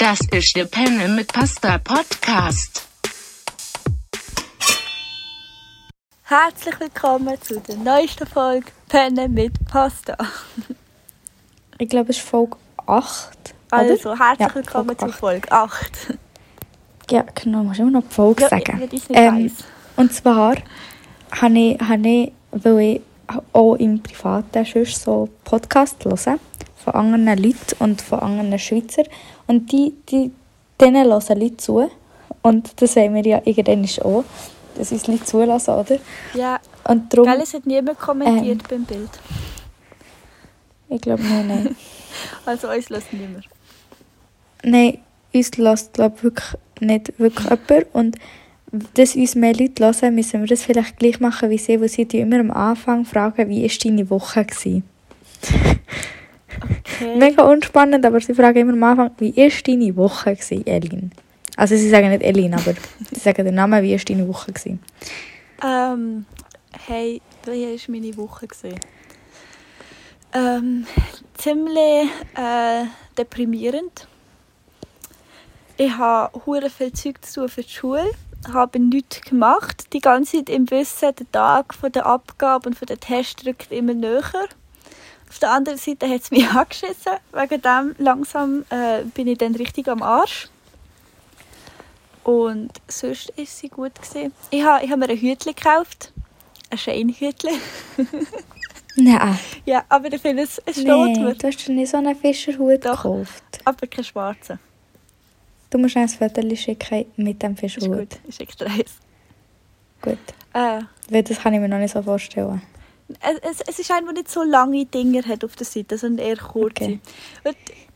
Das ist der Penne mit Pasta Podcast. Herzlich willkommen zu der neuesten Folge Penne mit Pasta. Ich glaube, es ist Folge 8. Also, herzlich willkommen zu Folge 8. Ja, genau, musst du immer noch die Folge sagen. Ich nicht und zwar habe ich, weil ich auch im Privaten sonst so Podcasts höre, von anderen Leuten und von anderen Schweizern. Und denen hören Leute zu. Und das wollen wir ja irgendwann auch, dass uns Leute zulassen, oder? Ja, und darum, gell, es hat niemand kommentiert beim Bild. Ich glaube, nein. Also uns lässt niemand. Nein, uns lässt, glaube ich, nicht wirklich jemand. Und dass uns mehr Leute hören, müssen wir das vielleicht gleich machen wie sie, weil sie die immer am Anfang fragen, wie war deine Woche? Okay. Mega unspannend, aber sie fragen immer am Anfang, wie war deine Woche, Elin? Also sie sagen nicht Elin, aber sie sagen den Namen, wie war deine Woche? Hey, wie war meine Woche? Ziemlich deprimierend. Ich habe sehr viel Zeug zu tun für die Schule, habe nichts gemacht. Die ganze Zeit im Wissen, der Tag von der Abgabe und von den Tests rückt immer näher. Auf der anderen Seite hat es mich angeschissen. Wegen dem langsam bin ich dann richtig am Arsch. Und sonst war sie gut. Ich hab mir ein Hütchen gekauft. Ein Scheinhütchen. Nein. Ja, aber ich finde, es steht mir. Du hast nicht so einen Fischerhut gekauft. Aber keinen schwarzen. Du musst ein Foto schicken mit dem Fischerhut. Ist gut, ich schicke dir eins. Gut. Weil das kann ich mir noch nicht so vorstellen. Es ist einer, der nicht so lange Dinger hat auf der Seite, sondern eher kurze. Okay.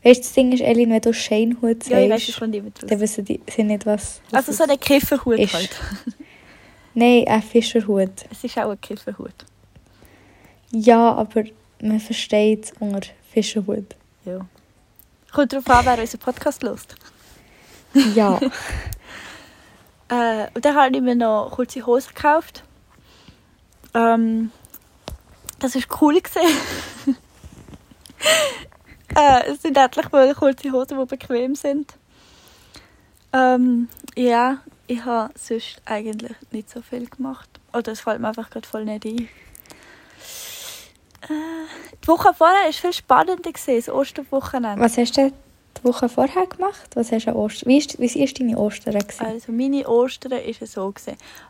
Weißt du, das Ding ist, Elin, wenn du Scheinhut sagst, ja, dann wissen sie nicht, was also so ein Kifferhut ist. Halt. Nein, ein Fischerhut. Es ist auch ein Kifferhut. Ja, aber man versteht es unter Fischerhut. Ja. Kommt darauf an, wer unseren Podcast hört. Ja. Und dann habe ich mir noch kurze Hosen gekauft. Das war cool. Es sind endlich mal kurze Hosen, die bequem sind. Ja, ich habe sonst eigentlich nicht so viel gemacht. Oder es fällt mir einfach gerade voll nicht ein. Die Woche vorher war viel spannender, das Osterwochenende. Was hast du die Woche vorher gemacht? Was hast du an Ostern? Wie war deine Ostern? Also meine Ostern war so.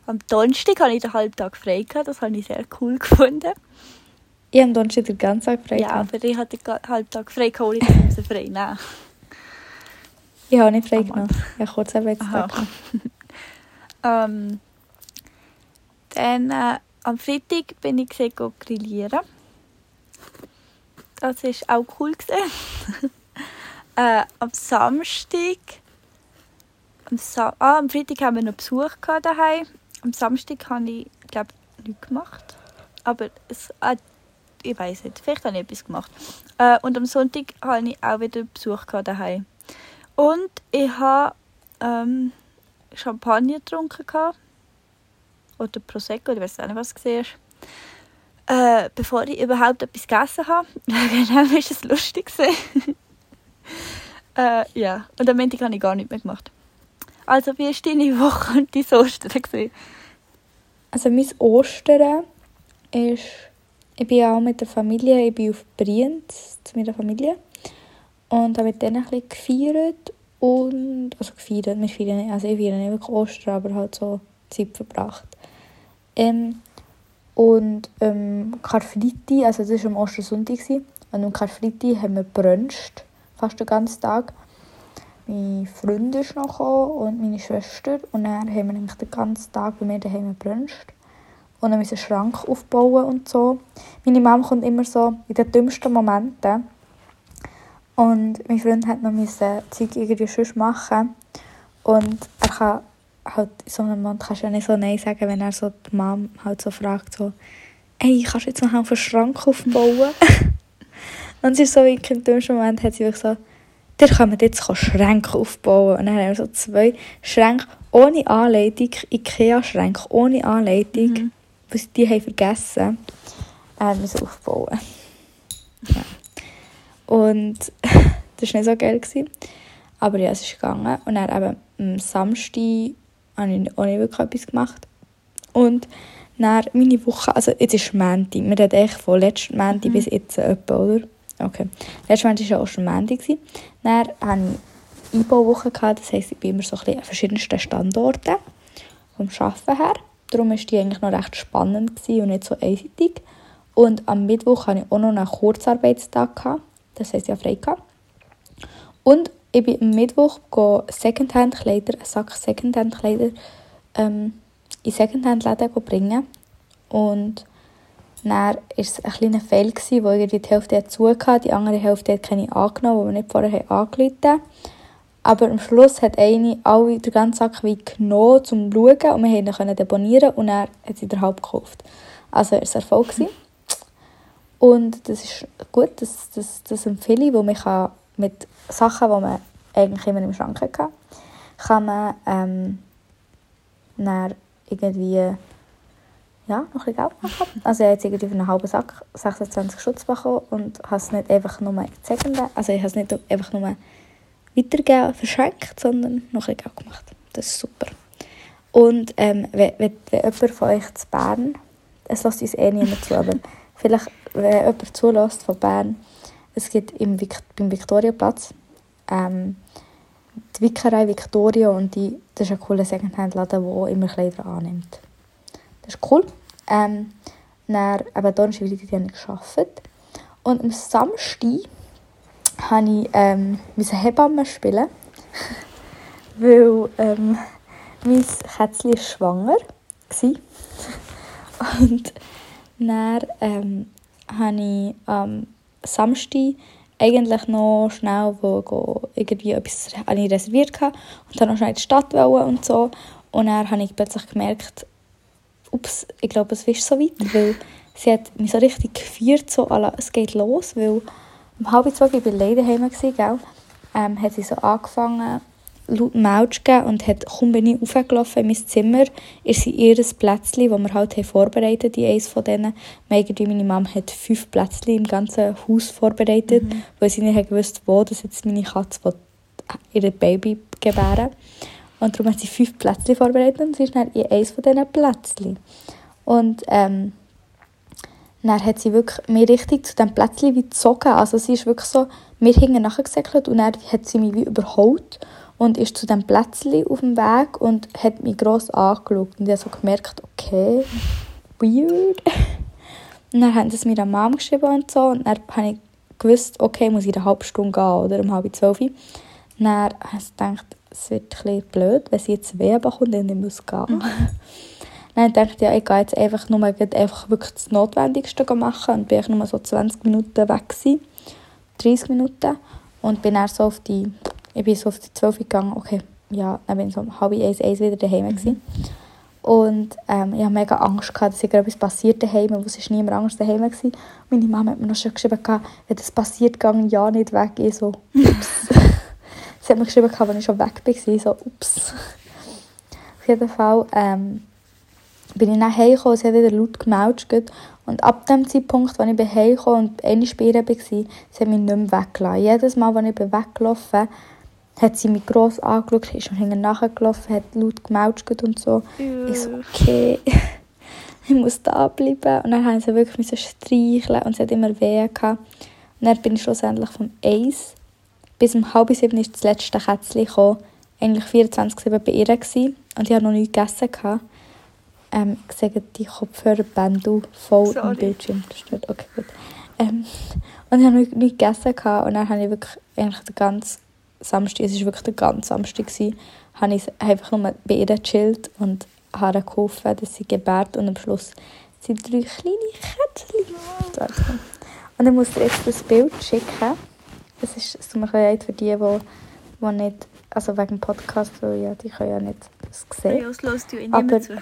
Am Donnerstag hatte ich den halben Tag frei. Das habe ich sehr cool gefunden. Ich habe am Donnerstag den ganzen Tag frei. Ja, aber ich hatte den halben Tag frei, ohne dass ich frei nehmen. Ich habe nicht frei genommen. Ich habe kurz Arbeitstag. Dann am Freitag bin ich grillieren. Das war auch cool. Am Samstag. Am Freitag haben wir noch Besuch daheim. Am Samstag habe ich, glaube ich, nichts gemacht. Aber ich weiß nicht, vielleicht habe ich etwas gemacht. Und am Sonntag habe ich auch wieder Besuch daheim. Und ich habe Champagner getrunken. Oder Prosecco, ich weiß nicht, was es war. Bevor ich überhaupt etwas gegessen habe. Genau, war es lustig. Ja, und am Montag habe ich gar nichts mehr gemacht. Also, wie war deine Woche und dein Ostern? Also, mein Ostern ist... Ich bin auch mit der Familie, ich bin auf Brienz zu meiner Familie. Und habe mit denen ein bisschen gefeiert. Ich feiere nicht wirklich Ostern, aber halt so Zeit verbracht. Karfreitag, also das war am Ostersonntag, und am Karfreitag haben wir gebruncht, fast den ganzen Tag. Meine Freundin ist noch gekommen und meine Schwester, und dann haben wir nämlich den ganzen Tag bei mir daheim gebruncht. Und dann müssen wir einen Schrank aufbauen und so. Meine Mama kommt immer so in den dümmsten Momenten. Und mein Freund hat noch Zeug irgendwie schön machen. Und er kann halt in so einem Moment kannst du ja nicht so Nein sagen, wenn er so die Mom halt so fragt, so «Hey, kannst du jetzt noch einen Schrank aufbauen?» Und sie ist so wirklich im dümmsten Moment, hat sie wirklich so «Dir können wir jetzt Schränke aufbauen.» Und dann haben wir so 2 Schränke ohne Anleitung, Ikea-Schränke ohne Anleitung, weil sie die haben vergessen, müssen aufbauen. Ja. Und das war nicht so geil. Aber ja, es ist gegangen. Und dann eben am Samstag habe ich auch nicht wirklich etwas gemacht. Und dann meine Woche, also jetzt ist Montag. Wir reden echt von letzten Montag bis jetzt etwa, oder? Okay. Letzten Montag war ja auch schon Montag. Dann hatte ich Einbauwoche. Das heisst, ich bin immer so ein bisschen an verschiedensten Standorten vom Arbeiten her. Darum war die eigentlich noch recht spannend und nicht so einseitig. Und am Mittwoch hatte ich auch noch einen Kurzarbeitstag. Das heisst, ich hatte frei. Und ich bin am Mittwoch einen Sack Secondhand-Kleider in Secondhand-Läden bringen. Und dann war es ein kleiner Fail, wo irgendwie die Hälfte zu hatte, die andere Hälfte hat keine angenommen, die wir nicht vorher angeleitet haben. Aber am Schluss hat eine alle den ganzen Sack genommen, um zu schauen, und wir konnten ihn deponieren und er hat sie den halb gekauft. Also es war ein Erfolg. Und das ist gut, das empfehle ich, weil man kann mit Sachen, die man eigentlich immer im Schrank hatte, kann man dann irgendwie noch ein bisschen Geld machen. Also ich habe jetzt irgendwie für einen halben Sack 26 Stutz bekommen und habe es nicht einfach nur weitergegeben, verschenkt, sondern noch ein bisschen Geld gemacht. Das ist super. Und wenn jemand von euch zu Bern, es lässt uns niemand zu, aber vielleicht, wenn jemand zulässt von Bern, es gibt beim Viktoriaplatz die Wickerei Victoria und das ist ein cooler Secondhand-Laden, der immer Kleider annimmt. Das ist cool. Dann Donnerstag habe ich gearbeitet. Und am Samstag habe ich meine Hebamme spielen, weil mein Kätzchen war schwanger. Und dann habe ich Samstag eigentlich noch schnell irgendwie etwas reserviert hatte und dann noch schnell in die Stadt wollte und so. Und dann habe ich plötzlich gemerkt, ups, ich glaube, es ist so weit, weil sie hat mich so richtig gefeiert, so es geht los, weil um 1:30 war ich bei Lady daheim, gell? Hat sie so angefangen, laut Maul zu geben und hat kaum bin ich hochgelaufen in mein Zimmer, ist sie ihr Plätzchen, das wir halt vorbereitet haben, eines von denen. Meine Mama hat 5 Plätzchen im ganzen Haus vorbereitet, weil sie nicht wusste, wo das jetzt meine Katze ihr Baby gebären will. Und darum hat sie 5 Plätzchen vorbereitet und sie ist dann in eines von diesen Plätzchen. Und dann hat sie wirklich mich richtig zu diesem Plätzchen gezogen. Also sie ist wirklich so mir hinten nachgesäckelt und dann hat sie mich wie überholt und ist zu diesem Plätzchen auf dem Weg und hat mich gross angeschaut. Und ich habe so gemerkt, okay, weird. Und dann haben sie mir an Mom geschrieben und so. Und dann habe ich gewusst, okay, muss ich in eine halbe Stunde gehen oder um 11:30. Dann habe ich gedacht, es wird ein bisschen blöd, wenn sie jetzt weh bekommt und ich muss gehen. Dann dachte ich, ja, ich gehe jetzt einfach nur wirklich das Notwendigste machen. Und bin ich nur so 20 Minuten weg gewesen, 30 Minuten. Und bin dann so auf die 12 Uhr gegangen. Okay, ja, dann bin ich so um 12:30 wieder daheim gewesen. Und ich hatte mega Angst, dass etwas passiert daheim, wo es niemand anders daheim war. Meine Mama hat mir noch schon geschrieben, wenn das passiert, gehe ja nicht weg. Ich so, ups. Sie hat mir geschrieben, als ich schon weg war. Ich so, ups. Auf jeden Fall bin ich nach Hause gekommen und sie hat wieder laut gemeldet. Und ab dem Zeitpunkt, als ich nach Hause kam und eine Sperre war, sie hat mich nicht mehr weggelassen. Jedes Mal, als ich weggelaufen bin, hat sie mich gross angeschaut, ist mir hinterher nachgelaufen, hat laut gemeldet und so. Ja. Ich so, okay, ich muss da bleiben. Und dann musste sie wirklich streicheln und sie hat immer weh gehabt. Und dann bin ich schlussendlich vom 1 bis um 6:30 ist das letzte Kätzchen gekommen. Eigentlich 24/7 bei ihr gewesen. Und ich hatte noch nichts gegessen. Ich sage, die Kopfhörerbändel voll im Bildschirm. Das stört. Okay, gut. Und ich habe noch nichts gegessen. Und dann habe ich wirklich den ganzen Samstag, es war wirklich der ganze Samstag, habe ich einfach nur bei ihr gechillt und habe geholfen, dass sie gebärt. Und am Schluss sind 3 kleine Kätzchen. Ja. Und ich muss dir jetzt das Bild schicken. Das ist so ein bisschen für die, die nicht, also wegen dem Podcast, weil ja, die können ja nicht das sehen. Ja, es lässt ja eh niemand zu.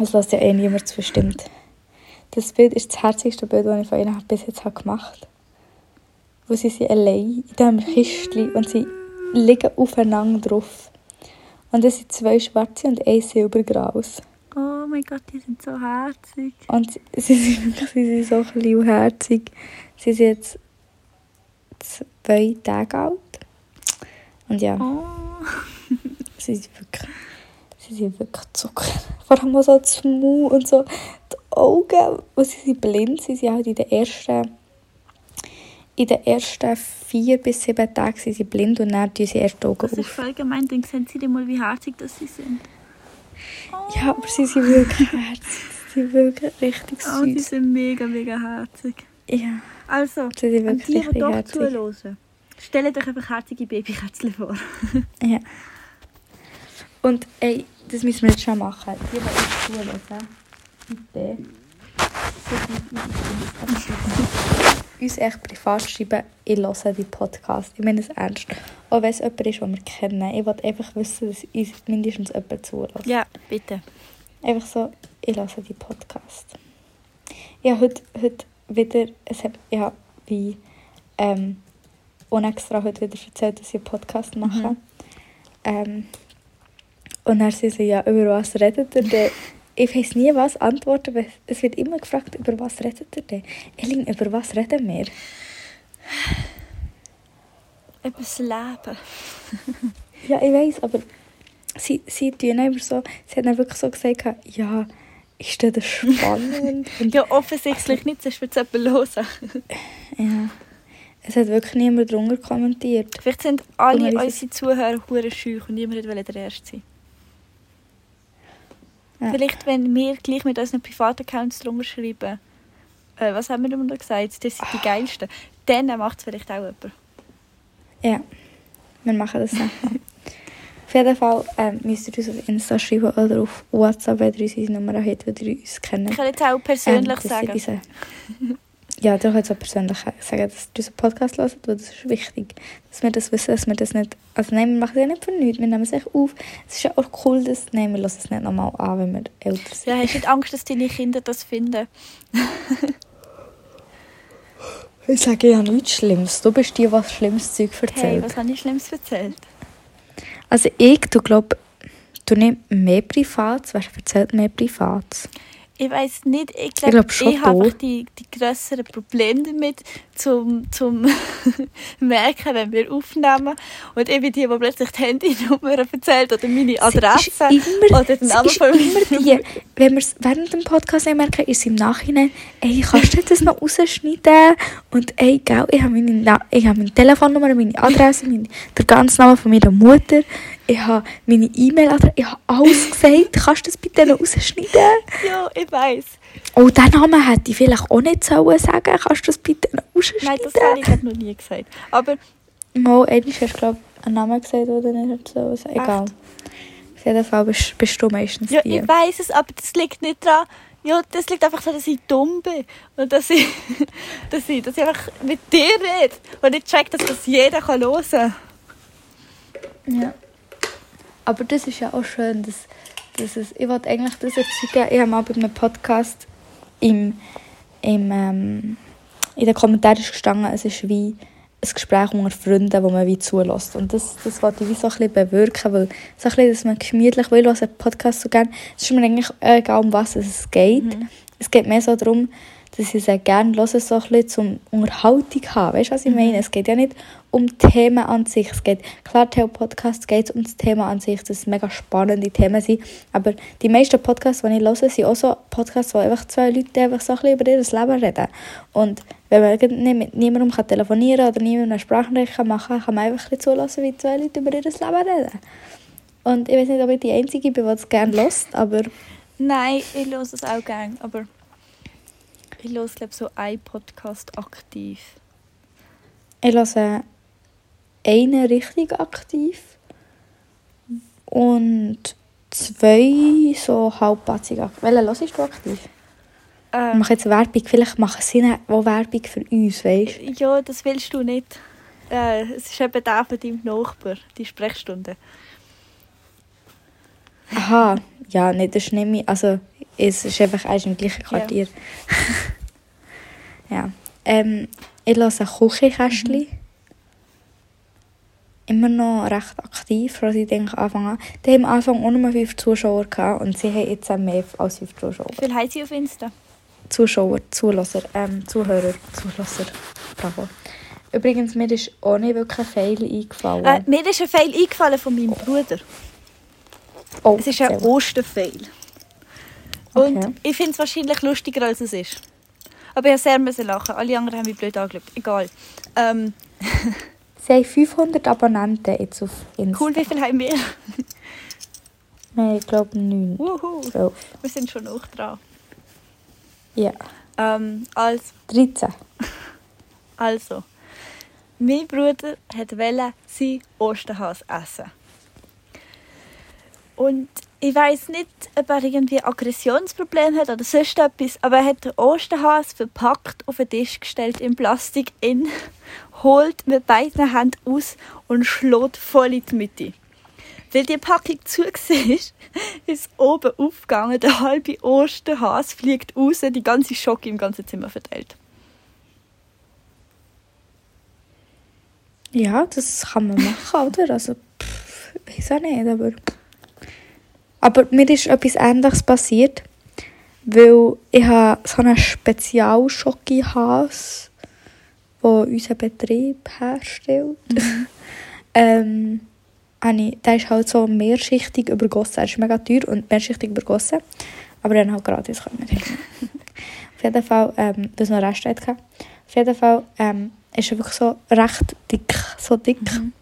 Es lässt ja eh niemand zu, stimmt. Das Bild ist das herzigste Bild, das ich von ihnen bis jetzt gemacht habe. Wo sie allein in diesem Kistchen und sie liegen aufeinander drauf. Und es sind 2 schwarze und 1 silbergraues. Oh mein Gott, die sind so herzig. Und sie sind so klein und herzig. Sie sind jetzt 2 Tage alt. Und ja, oh. sie sind wirklich Zucker. Vor allem so das Mund und so die Augen, und sie sind blind, sie sind halt in den ersten 4 bis 7 Tagen sind sie blind und dann tun sie erst die Augen auf. Das ist voll gemein, dann sehen sie mal, wie herzig das sie sind. Oh. Ja, aber sie sind wirklich herzig. Sie sind wirklich richtig süß. Oh, die sind mega, mega herzig. Ja. Also, sie sind wirklich an die, die doch zuhören, stellt euch einfach herzige Babykätzchen vor. Ja. Und ey, das müssen wir jetzt schon machen. Die, die uns zuhören, bitte. Uns echt privat schreiben, ich höre die Podcast. Ich meine es ernst. Auch wenn es jemand ist, den wir kennen. Ich wollte einfach wissen, dass uns mindestens jemand zuhört. Ja, bitte. Einfach so, ich höre die Podcast. Ja, heute wieder, unextra heute wieder erzählt, dass ich einen Podcast mache. Mhm. Und dann sind sie ja, über was redet ihr denn? Ich weiss nie, was antworten, weil es wird immer gefragt, über was redet ihr denn? Elin, über was reden wir? Über das Leben. Ja, ich weiss, aber sie tun immer so, sie hat dann wirklich so gesagt, ja, ist das spannend? Ja, offensichtlich also, nicht, sonst wird es jemand hören. Ja, es hat wirklich niemand drunter kommentiert. Vielleicht sind alle unsere Zuhörer hure schüch und niemand wollte der Erste sein. Ja. Vielleicht, wenn wir gleich mit unseren privaten Accounts drunter schreiben, was haben wir denn da gesagt? Das sind die geilsten. Dann macht es vielleicht auch jemand. Ja, wir machen das nachher. Auf jeden Fall müsst ihr uns auf Insta schreiben oder auf WhatsApp, wenn ihr unsere Nummer habt, wenn ihr uns kennt. Ich kann jetzt auch persönlich sagen. Ja, du kannst auch persönlich sagen, dass ihr unseren Podcast hört, weil das ist wichtig, dass wir das wissen, dass wir das nicht... Also nein, wir machen es ja nicht für nichts, wir nehmen es echt auf. Es ist ja auch cool, dass... Nein, wir hören es nicht nochmal an, wenn wir älter sind. Ja, hast du nicht Angst, dass deine Kinder das finden? Ich sage ja nichts Schlimmes. Du bist die, was schlimmes Zeug erzählt. Hey, was habe ich Schlimmes erzählt? Also ich glaube, du nimmst mehr Privates, weißt du, erzählt mehr Privates. Ich weiss nicht, ich habe die grösseren Probleme damit, zum merken, wenn wir aufnehmen. Und ich bin die plötzlich die Handynummer erzählt oder meine Adresse oder den Namen von mir. Wenn wir es während dem Podcast nicht merken, ist es im Nachhinein, ey, kannst du das noch rausschneiden? Und ey, gell, ich habe meine Telefonnummer, meine Adresse, den ganzen Namen von meiner Mutter. Ich habe meine E-Mail-Adresse, ich habe alles gesagt. Kannst du das bitte noch rausschneiden? Ja, ich weiss. Oh, diesen Namen hätte ich vielleicht auch nicht sagen sollen. Kannst du das bitte noch rausschneiden? Nein, das habe ich noch nie gesagt. Aber... Mal, eigentlich hast du, glaube ich, einen Namen gesagt, den du nicht sagen sollst. Egal. Auf jeden Fall bist du meistens ja, die. Ich weiss es, aber das liegt nicht daran. Ja, das liegt einfach daran, dass ich dumm bin. Und dass ich einfach mit dir rede. Und ich check, dass das jeder hören kann. Ja. Aber das ist ja auch schön, ich wollte eigentlich das erzählen. Ich habe mal bei einem Podcast in den Kommentaren gestanden, es ist wie ein Gespräch unter Freunden, wo man wie zulässt. Und das wollte ich wie so ein bisschen bewirken, weil so ein bisschen, dass man gemütlich will, was einen Podcast so gerne. Es ist mir eigentlich egal, um was es geht. Mhm. Es geht mehr so darum, dass ich sehr gerne höre, so ein bisschen zum Unterhaltung haben. Weißt du, was ich meine? Es geht ja nicht um Themen an sich. Es geht, klar, bei Podcasts geht es um das Thema an sich, dass es mega spannende Themen sind. Aber die meisten Podcasts, die ich höre, sind auch so Podcasts, wo einfach zwei Leute einfach so ein bisschen über ihr Leben reden. Und wenn man mit niemandem telefonieren kann oder niemandem eine Sprachnachricht machen kann man einfach ein bisschen zuhören, wie zwei Leute über ihr Leben reden. Und ich weiß nicht, ob ich die Einzige bin, die es gerne hört, aber... Nein, ich höre es auch gerne, aber... Ich höre, glaube ich, so einen Podcast aktiv. Ich höre einen richtig aktiv und 2 so halbpatzig aktiv. Welchen hörst du aktiv? Ich mache jetzt Werbung. Vielleicht machen sie auch Werbung für uns, weißt du? Ja, das willst du nicht. Es ist eben der von deinem Nachbar, die Sprechstunde. Aha, ja, nee, das ist nicht mehr... Also, es ist einfach eins im gleichen Quartier. Ja. Ich höre ein Küchenkästchen. Mhm. Immer noch recht aktiv, als ich denke, Anfang an. Die haben am Anfang auch nur 5 Zuschauer gehabt und sie haben jetzt auch mehr als 5 Zuschauer. Wie viel haben sie auf Insta? Zuschauer, Zuhörer, bravo. Übrigens, mir ist auch nicht wirklich ein Fail eingefallen. Mir ist ein Fail eingefallen von meinem Bruder. Oh, es ist ein Osterfail. Okay. Und ich finde es wahrscheinlich lustiger, als es ist. Aber ich musste sehr lachen. Alle anderen haben mich blöd angeschaut. Egal. Sie haben 500 Abonnenten jetzt auf Instagram. Cool, wie viel haben wir? Nein, ich glaube 9. Wuhu. 12. Wir sind schon auch dran. Ja. Also. 13. Also. Mein Bruder wollte sein Osterhase essen. Und ich weiss nicht, ob er irgendwie ein Aggressionsproblem hat oder sonst etwas, aber er hat den Osterhase verpackt, auf den Tisch gestellt, in Plastik in, holt mit beiden Händen aus und schlägt voll in die Mitte. Weil die Packung zugesehen ist oben aufgegangen, der halbe Osterhase fliegt raus, die ganze Schocke im ganzen Zimmer verteilt. Ja, das kann man machen, oder? Also, ich weiß auch nicht, aber... Aber mir ist etwas Ähnliches passiert, weil ich habe so einen Spezialschocke-Hase, den unser Betrieb herstellt. Mhm. Der ist halt so mehrschichtig übergossen. Er ist mega teuer und mehrschichtig übergossen. Aber dann halt gratis können wir auf jeden Fall, weil es noch Reste hatte. Auf jeden Fall ist er wirklich so recht dick. So dick. Mhm.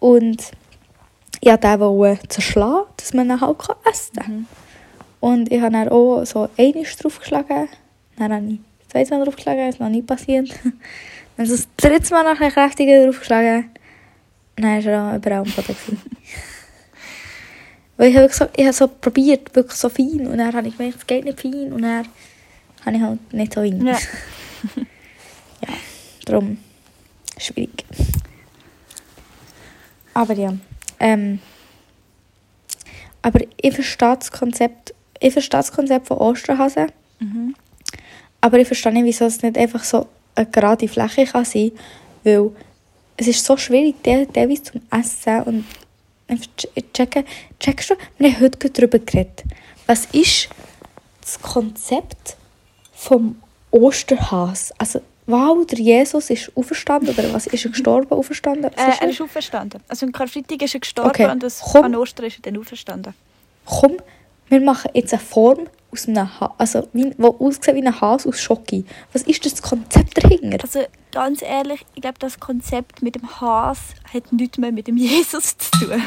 Und... ja, den wollte zerschlagen, dass man ihn halt essen kann. Mhm. Und ich habe dann auch so einmal draufgeschlagen. Dann habe ich zweites Mal draufgeschlagen, das ist noch nie passiert. Dann habe ich das drittes Mal noch ein bisschen kräftiger draufgeschlagen. Dann war er auch überall am Boden. Weil ich habe so probiert, wirklich so fein. Und dann habe ich gemerkt, es geht nicht fein. Und dann habe ich halt nicht so fein. Ja, ja, darum schwierig. Aber ja. Aber ich verstehe das Konzept, von Osterhasen, mhm. Aber ich verstehe nicht, wieso es nicht einfach so eine gerade Fläche kann sein kann, weil es ist so schwierig, teilweise zum Essen, und ich checkst du, wir haben heute darüber geredet. Was ist das Konzept vom Osterhasen? Also, wow, der Jesus ist auferstanden, oder was? Ist er gestorben, auferstanden? Er ist auferstanden. Also am Karfreitag ist er gestorben, okay. Und an Ostern ist er dann auferstanden. Komm, wir machen jetzt eine Form, aus einem die aussieht wie ein Hase aus Schoki. Was ist das Konzept dahinter? Also ganz ehrlich, ich glaube, das Konzept mit dem Hase hat nichts mehr mit dem Jesus zu tun.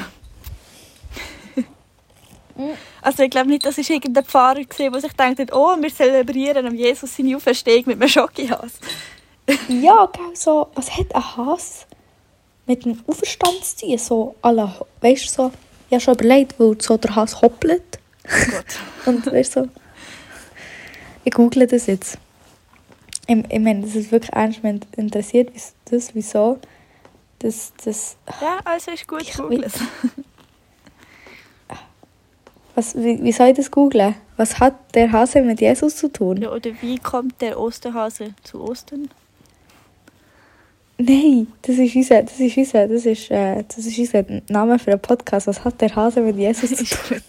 Also ich glaube nicht, dass es irgendein Pfarrer war, der sich denkt, oh, wir zelebrieren am Jesus seine Auferstehung mit einem Schocki-Hase. Ja, genau so. Was hat ein Hase mit einem Auferstand zu tun? So, weißt du, so, ich habe schon überlegt, weil so der Hase hoppelt. Oh Gott. Und weißt du, so, ich google das jetzt. Ich meine, das ist wirklich ernst, mich interessiert, wieso. Das, ja, also ist gut, google es. Wie soll ich das googeln? Was hat der Hase mit Jesus zu tun? Ja, oder wie kommt der Osterhase zu Ostern? Nein, das ist unser Name für den Podcast. Was hat der Hase mit Jesus zu tun?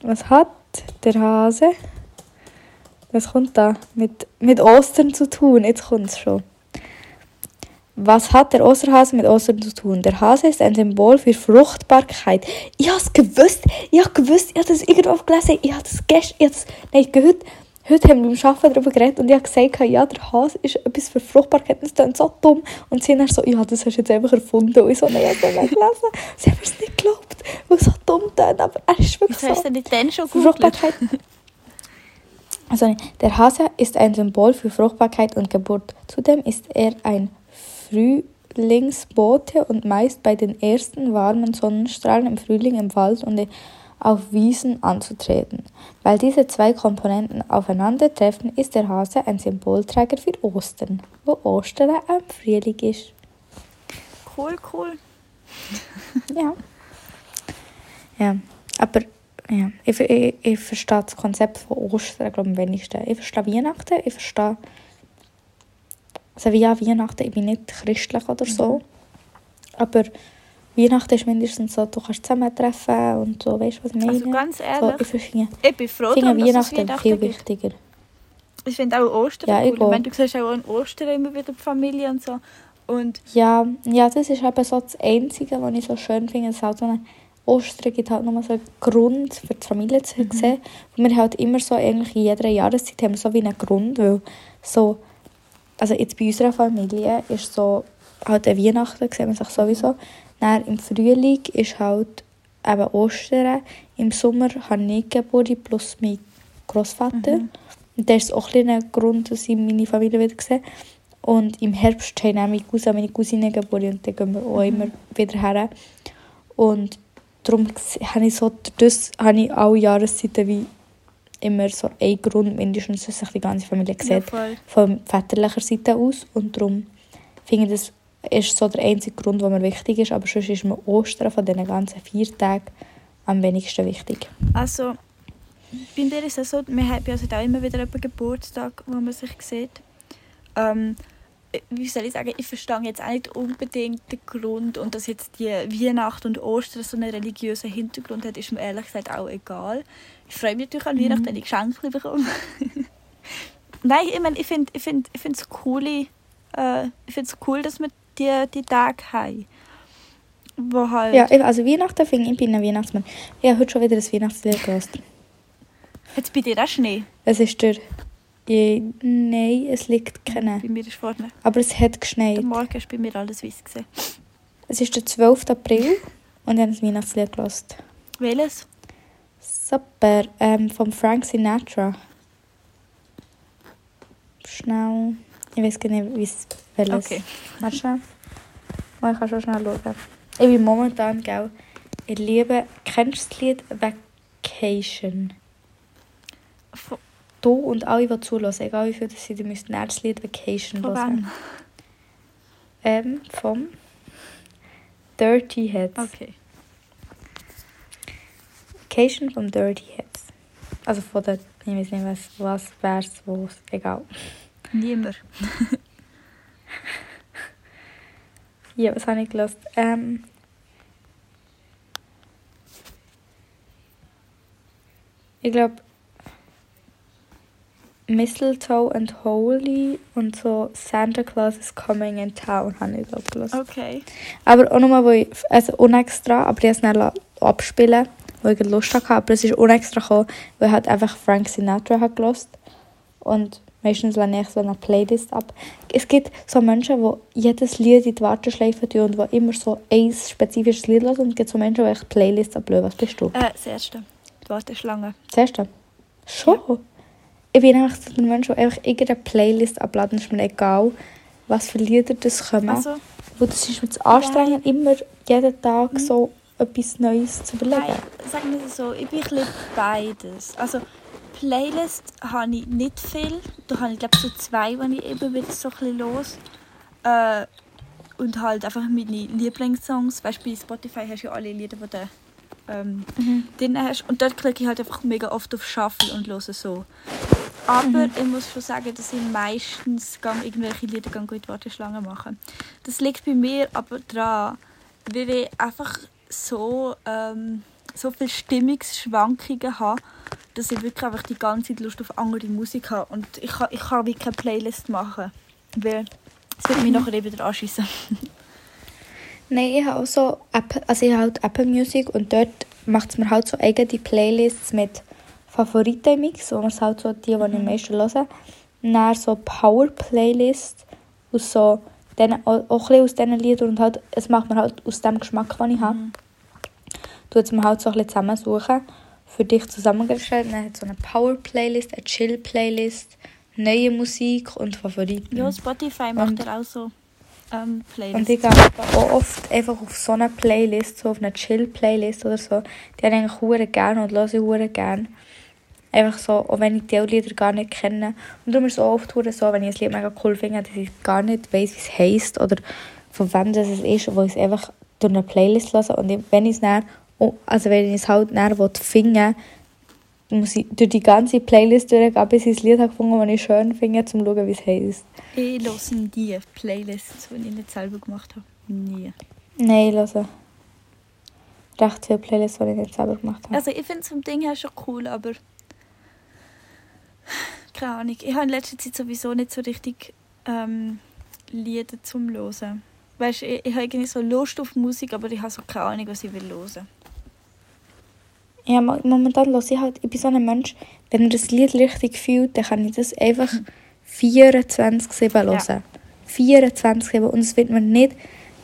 Was hat der Hase? Was kommt da mit Ostern zu tun? Jetzt kommt es schon. Was hat der Osterhase mit Ostern zu tun? Der Hase ist ein Symbol für Fruchtbarkeit. Ich habe es gewusst. Ich habe das irgendwo gelesen. Ich habe das gestern... Heute haben wir beim Arbeiten darüber geredet und ich habe gesagt, ja, der Hase ist etwas für Fruchtbarkeit. Das klingt so dumm. Und sie haben so, ja, das hast du jetzt einfach erfunden. Und ich so, nein, ich habe es gelesen. Sie haben es nicht geglaubt, weil es so dumm klingt. Aber er ist wirklich so... Hast du nicht dann schon Fruchtbarkeit. Also, der Hase ist ein Symbol für Fruchtbarkeit und Geburt. Zudem ist er ein Frühlingsbote und meist bei den ersten warmen Sonnenstrahlen im Frühling im Wald und auf Wiesen anzutreten. Weil diese zwei Komponenten aufeinandertreffen, ist der Hase ein Symbolträger für Ostern, wo Ostern am Frühling ist. Cool. Ja. Aber ja, ich verstehe das Konzept von Ostern, glaube ich, am wenigsten. Ich verstehe Weihnachten, Also ja, Weihnachten, ich bin nicht christlich oder so. Aber Weihnachten ist mindestens so, du kannst zusammentreffen und so, weißt du, was ich meine? Also ganz ehrlich, so, ich bin froh, dass es Weihnachten viel wichtiger. Ich finde auch Ostern cool. Ich meine, du siehst auch an Ostern immer wieder die Familie und so. Und ja, das ist eben so das Einzige, was ich so schön finde. Es halt so eine Ostern gibt halt nochmal so einen Grund für die Familie zu sehen. Und wir halt immer so, eigentlich in jeder Jahreszeit haben wir so wie einen Grund, weil so, also jetzt bei unserer Familie ist so, halt an Weihnachten sieht man sich sowieso. Dann im Frühling ist halt eben Ostern. Im Sommer habe ich Geburtstag plus mein Großvater. Und das ist auch ein Grund, dass ich meine Familie wieder sehe. Und im Herbst haben auch meine Cousine, Geburtstag und dann gehen wir auch immer wieder her. Und darum habe ich so, das habe ich alle Jahreszeiten wie immer so einen Grund, mindestens, dass ich die ganze Familie sehe, ja, von väterlicher Seite aus. Und darum finde ich, das ist so der einzige Grund, der mir wichtig ist. Aber sonst ist mir Ostern von diesen ganzen 4 Tagen am wenigsten wichtig. Also, bei dir ist es so, wir haben also auch immer wieder einen Geburtstag, wo man sich sieht. Wie soll ich sagen, ich verstehe jetzt auch nicht unbedingt den Grund, und dass jetzt die Weihnacht und Ostern so einen religiösen Hintergrund hat, ist mir ehrlich gesagt auch egal. Ich freue mich natürlich an Weihnachten, wenn ich Geschenke bekomme. Nein, ich meine, ich finde es cool, dass wir die Tage haben. Wo halt ja, also Weihnachten finde ich, bin ein Weihnachtsmann. Ich habe heute schon wieder ein Weihnachtslied gehört. Hat es bei dir auch Schnee? Es ist dürr. Nein, es liegt kein. Bei mir ist vorne. Aber es hat geschneit. Am Morgen ist bei mir alles weiss gewesen. Es ist der 12. April und wir haben ein Weihnachtslied gehört. Welches? Super, von Frank Sinatra. Schnell. Ich weiß gar nicht, welches. Okay. Warte schnell. Oh, ich kann schon schnell schauen. Ich bin momentan, gell, ich liebe, kennst du das Lied Vacation? Du und alle, die zuhören, egal wie viel das sind, die müssen das Lied Vacation hören. Vom Dirty Heads. Okay. Vacation vom Dirty Heads. Also von der, ich weiß nicht, was wär's, wo, egal. Niemand. Ja, was habe ich gelesen? Ich glaube, Mistletoe and Holy und so Santa Claus is coming in town, habe ich da gelesen. Okay. Aber auch nochmal, wo ich, also unextra, aber ich habe es nicht abspielen, wo ich Lust hatte, aber es ist unextra gekommen, weil ich halt einfach Frank Sinatra habe gelesen. Und meistens lerne ich so eine Playlist ab. Es gibt so Menschen, die jedes Lied in die Warteschleife tun und die immer so ein spezifisches Lied hören, und es gibt so Menschen, die echt Playlists ablösen. Was bist du? Das Erste. Die Warteschlange. Das Erste? Schon? Ja. Ich bin einfach so ein Mensch, der einfach irgendeine Playlist abladen, ist mir egal, was für Lieder das kommen. Also, das ist mir zu anstrengend, immer jeden Tag so etwas Neues zu überlegen. Nein, sagen wir es so, ich bin ein bisschen beides. Also Playlist habe ich nicht viel. Da habe ich, glaube ich, so 2, die ich immer wieder so ein bisschen los. Und halt einfach meine Lieblingssongs. Weißt du, bei Spotify hast du ja alle Lieder, die du drin hast. Und dort klicke ich halt einfach mega oft auf Shuffle und höre so. Aber ich muss schon sagen, dass ich meistens irgendwelche Lieder in die Warteschlange mache. Das liegt bei mir aber daran, weil ich einfach so viele Stimmungsschwankungen habe, dass ich wirklich einfach die ganze Zeit Lust auf andere Musik habe. Und ich kann wirklich keine Playlist machen, weil es wird mich nachher eben wieder anschiessen. Nein, ich habe auch so Apple Music, und dort macht es mir halt so eigene Playlists mit Favoriten-Mix, wo man es halt so die am meisten hören. Dann so Power-Playlist aus so denen, auch ein aus diesen Liedern, und halt, es macht man halt aus dem Geschmack, den ich habe. Du musst mir halt so ein bisschen zusammensuchen, für dich zusammengestellt. Dann hat so eine Power-Playlist, eine Chill-Playlist, neue Musik und Favoriten. Ja, Spotify macht ja auch so Playlist. Und ich gehe auch oft einfach auf so eine Playlist, so auf eine Chill-Playlist oder so. Die habe ich eigentlich gerne und höre ich sehr gerne. Einfach so, auch wenn ich die Lieder gar nicht kenne. Und darum ist es auch oft so, wenn ich ein Lied mega cool finde, dass ich gar nicht weiss, wie es heisst oder von wem das ist, wo ich es einfach durch eine Playlist höre. Und wenn ich es dann, also wenn ich es halt näher finde, muss ich durch die ganze Playlist durchgehen, bis ich das Lied gefunden habe, das ich schön finde, um zu schauen, wie es heisst. Ich höre die Playlists, die ich nicht selber gemacht habe. Nie. Nein, ich höre recht viele Playlists, die ich nicht selber gemacht habe. Also ich finde es vom Ding her schon cool, aber keine Ahnung. Ich habe in letzter Zeit sowieso nicht so richtig Lieder zum Hören. Weißt du, ich habe irgendwie so Lust auf Musik, aber ich habe so keine Ahnung, was ich will hören. Ja, momentan höre ich halt, ich bin so ein Mensch, wenn mir das Lied richtig fühlt, dann kann ich das einfach 24/7 hören. Ja. 24/7 und es wird mir nicht,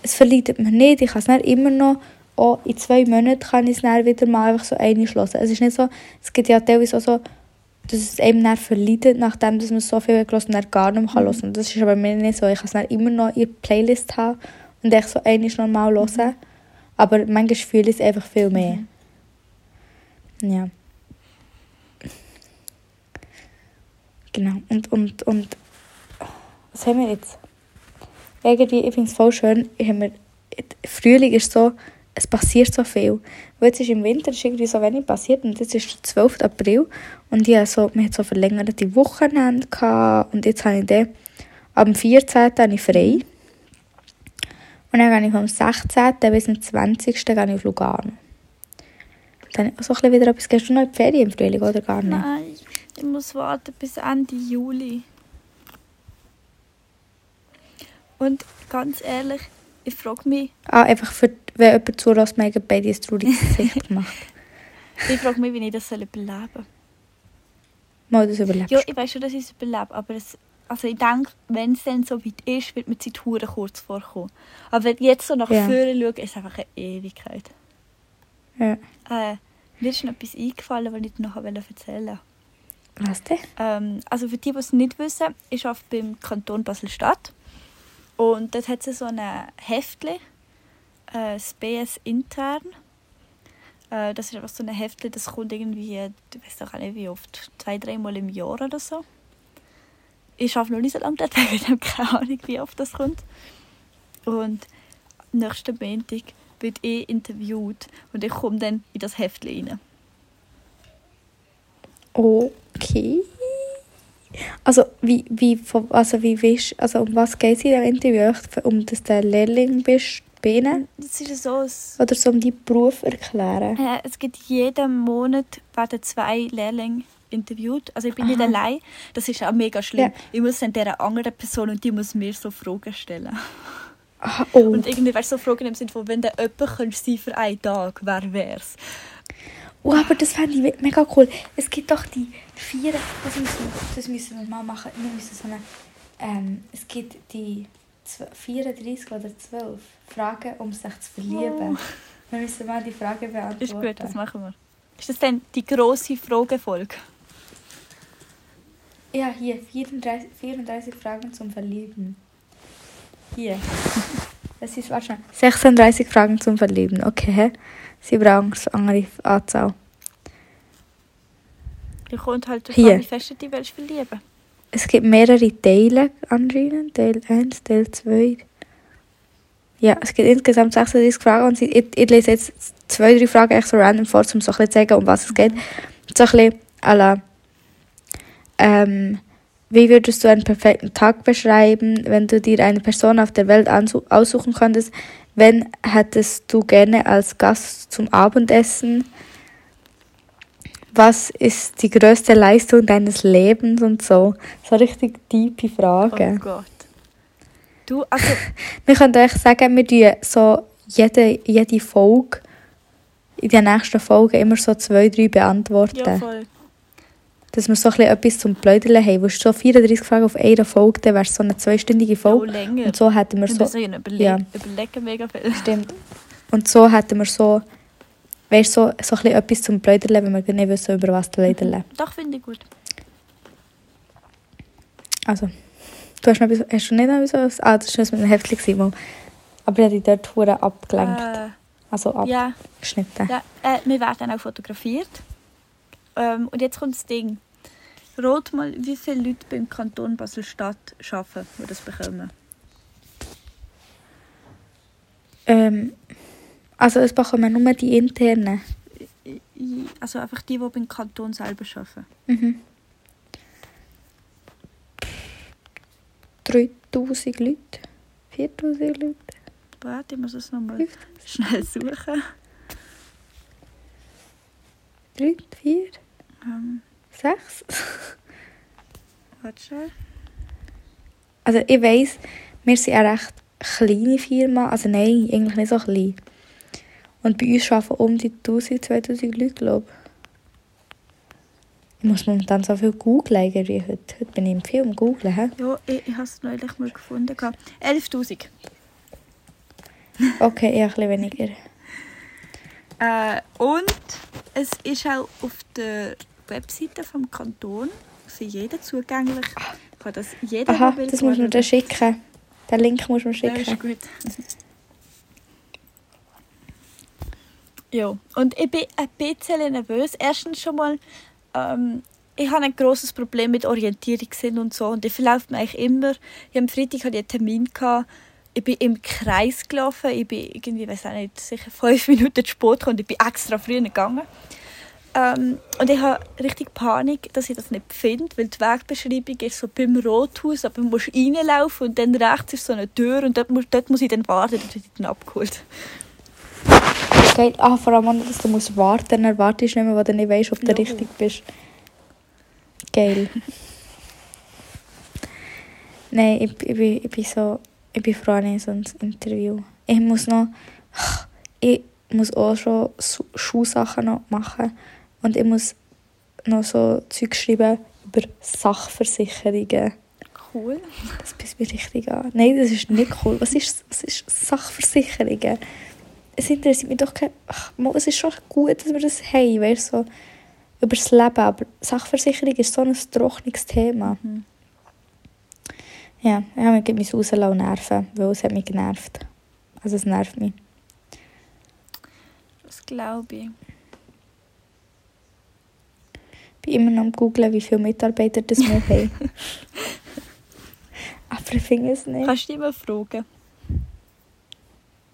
es verleitet mir nicht, ich kann es nicht immer noch, auch in 2 Monaten kann ich es dann wieder mal einfach so einschlossen. Es ist nicht so, es gibt ja teilweise auch so, dass es einem dann verleitet, nachdem dass man so viel gehört und dann gar nicht mehr hören kann. Das ist aber mir nicht so, ich kann es dann immer noch in der Playlist haben und echt so einiges normal hören, aber manchmal fühle ich es einfach viel mehr. Ja. Genau, und was haben wir jetzt? Irgendwie, ich finde es voll schön, Frühling ist so, es passiert so viel. Und jetzt ist im Winter ist irgendwie so wenig passiert und jetzt ist der 12. April und ich so, wir hatten so verlängerte Wochenende gehabt, und jetzt habe ich den, am 14. habe ich frei und dann gehe ich vom 16. bis zum 20. gehe ich auf Lugano. Dann habe ich auch so wieder etwas. Gehst du noch in die Ferien im Frühling oder gar nicht? Nein, ich muss warten bis Ende Juli. Und ganz ehrlich, ich frage mich... einfach, wenn jemand zulässt, mega beide ein trauriges Gesicht gemacht. Ich frage mich, wie ich das überleben soll. Mal, das überlebst. Ja, ich weiß schon, dass ich es überlebe, aber es, also ich denke, wenn es dann so weit ist, wird mir die Zeit verdammt kurz vorkommen. Aber wenn ich jetzt so nach vorne schaue, ist es einfach eine Ewigkeit. Ja. Mir ist noch etwas eingefallen, was ich dir noch erzählen wollte. Was denn? Also für die, die es nicht wissen, ich arbeite beim Kanton Basel-Stadt. Und dort hat es so ein Heftchen, das BS intern. Das ist einfach so ein Heftchen, das kommt irgendwie, ich weiß auch nicht wie oft, 2-3 Mal im Jahr oder so. Ich arbeite noch nicht so lange dort, weil ich habe keine Ahnung, wie oft das kommt. Und am nächsten Montag wird interviewt und ich komme dann in das Heftchen rein. Okay. Also, wie weißt, also um was geht es in diesem Interview? Um dass du Lehrling bist? Das ist so oder so um deinen Beruf erklären? Es gibt jeden Monat werden 2 Lehrlinge interviewt. Also ich bin nicht allein. Das ist auch mega schlimm. Ja. Ich muss dann dieser anderen Person und die muss mir so Fragen stellen. Aha, oh. Und irgendwie weißt, so Fragen im Sinne von, wenn du jemanden sein für einen Tag, wer wär's? Oh, aber das fände ich mega cool. Es gibt doch die 4, das müssen wir mal machen. Wir müssen so eine, es gibt die 34 oder 12 Fragen, um sich zu verlieben. Oh. Wir müssen mal die Frage beantworten. Ist gut, das machen wir. Ist das denn die grosse Fragenfolge? Ja, hier, 34 Fragen zum Verlieben. Hier. Das ist wahrscheinlich 36 Fragen zum Verlieben. Okay, sie brauchen eine andere Anzahl. Ich konnte halt darauf an, wie fest du dich verlieben willst. Es gibt mehrere Teile anscheinend. Teil 1, Teil 2. Ja, es gibt insgesamt 36 Fragen. Und ich lese jetzt 2-3 Fragen echt so random vor, um so ein bisschen zu sagen, um was es geht. So ein bisschen à la... Wie würdest du einen perfekten Tag beschreiben, wenn du dir eine Person auf der Welt aussuchen könntest? Wen hättest du gerne als Gast zum Abendessen? Was ist die größte Leistung deines Lebens und so? So richtig tiefe Fragen. Oh Gott. Du, also... Wir können euch sagen, wir tun so jede Folge, in der nächsten Folge immer so 2-3 beantworten. Ja, voll. Dass wir so etwas zum Blödeln haben. Willst du so 34 Fragen auf einer Folge, dann wäre es so eine 2-stündige Folge. Länger. Und so hätten wir so... Überlegen mega viel. Stimmt. Und so hätten wir so... Weißt du, so etwas zum Blödeln, wenn wir nicht wissen, über was zu blödeln. Doch, finde ich gut. Also, du hast noch etwas... Hast du nicht noch etwas... Das war mit einem Heftchen gewesen. Aber ich habe dich dort verdammt abgelenkt. Abgeschnitten. Ja, wir werden auch fotografiert. Und jetzt kommt das Ding. Rot mal, wie viele Leute beim Kanton Basel-Stadt arbeiten, die das bekommen? Also es bekommen nur die internen? Also einfach die beim Kanton selber arbeiten? Mhm. 3000 Leute? 4000 Leute? Warte, ich muss es nochmal schnell suchen. 3, 4... 6? Also ich weiss, wir sind eine recht kleine Firma, also nein, eigentlich nicht so klein. Und bei uns arbeiten um die 1000, 2000 Leute, glaube ich. Ich muss momentan so viel googlen, wie heute. Heute bin ich im Film googeln. Ja, ich habe es neulich mal gefunden. 11'000. Okay, eher ein bisschen weniger. Und es ist auch auf der Webseite des Kantons für jeden zugänglich. Kann das jeder will, das muss man dir schicken. Den Link muss man schicken. Ja, ist gut. Ja, und ich bin ein bisschen nervös. Erstens schon mal, ich habe ein grosses Problem mit Orientierungssinn und so. Und ich verlaufe mich eigentlich immer. Am Freitag hatte ich einen Termin. Ich bin im Kreis gelaufen, ich bin irgendwie, weiß auch nicht, sicher 5 Minuten zu spät gekommen. Ich bin extra früh gegangen. Und ich habe richtig Panik, dass ich das nicht finde, weil die Wegbeschreibung ist so beim Rothaus, aber man muss reinlaufen und dann rechts ist so eine Tür und dort muss ich dann warten, dort wird ich dann abgeholt. Okay, vor allem, dass du musst warten, dann erwartest du nicht mehr, weil du nicht weißt, ob du richtig bist. Geil. Nein, ich bin so... Ich bin froh, nicht so ein Interview. Ich muss auch schon Schulsachen noch machen. Und ich muss noch so Zeug schreiben über Sachversicherungen. Cool. Das bist mir richtig an. Nein, das ist nicht cool. Was ist Sachversicherungen? Es interessiert mich doch kein... Es ist schon gut, dass wir das haben, weißt du, so über das Leben. Aber Sachversicherung ist so ein trockenes Thema. Mhm. Ja, ich gebe mich rauslassen nerven, weil es hat mich genervt. Also es nervt mich. Das glaube ich. Ich bin immer noch am Googlen, wie viele Mitarbeiter das wir haben. Aber ich finde es nicht. Kannst du dich mal fragen?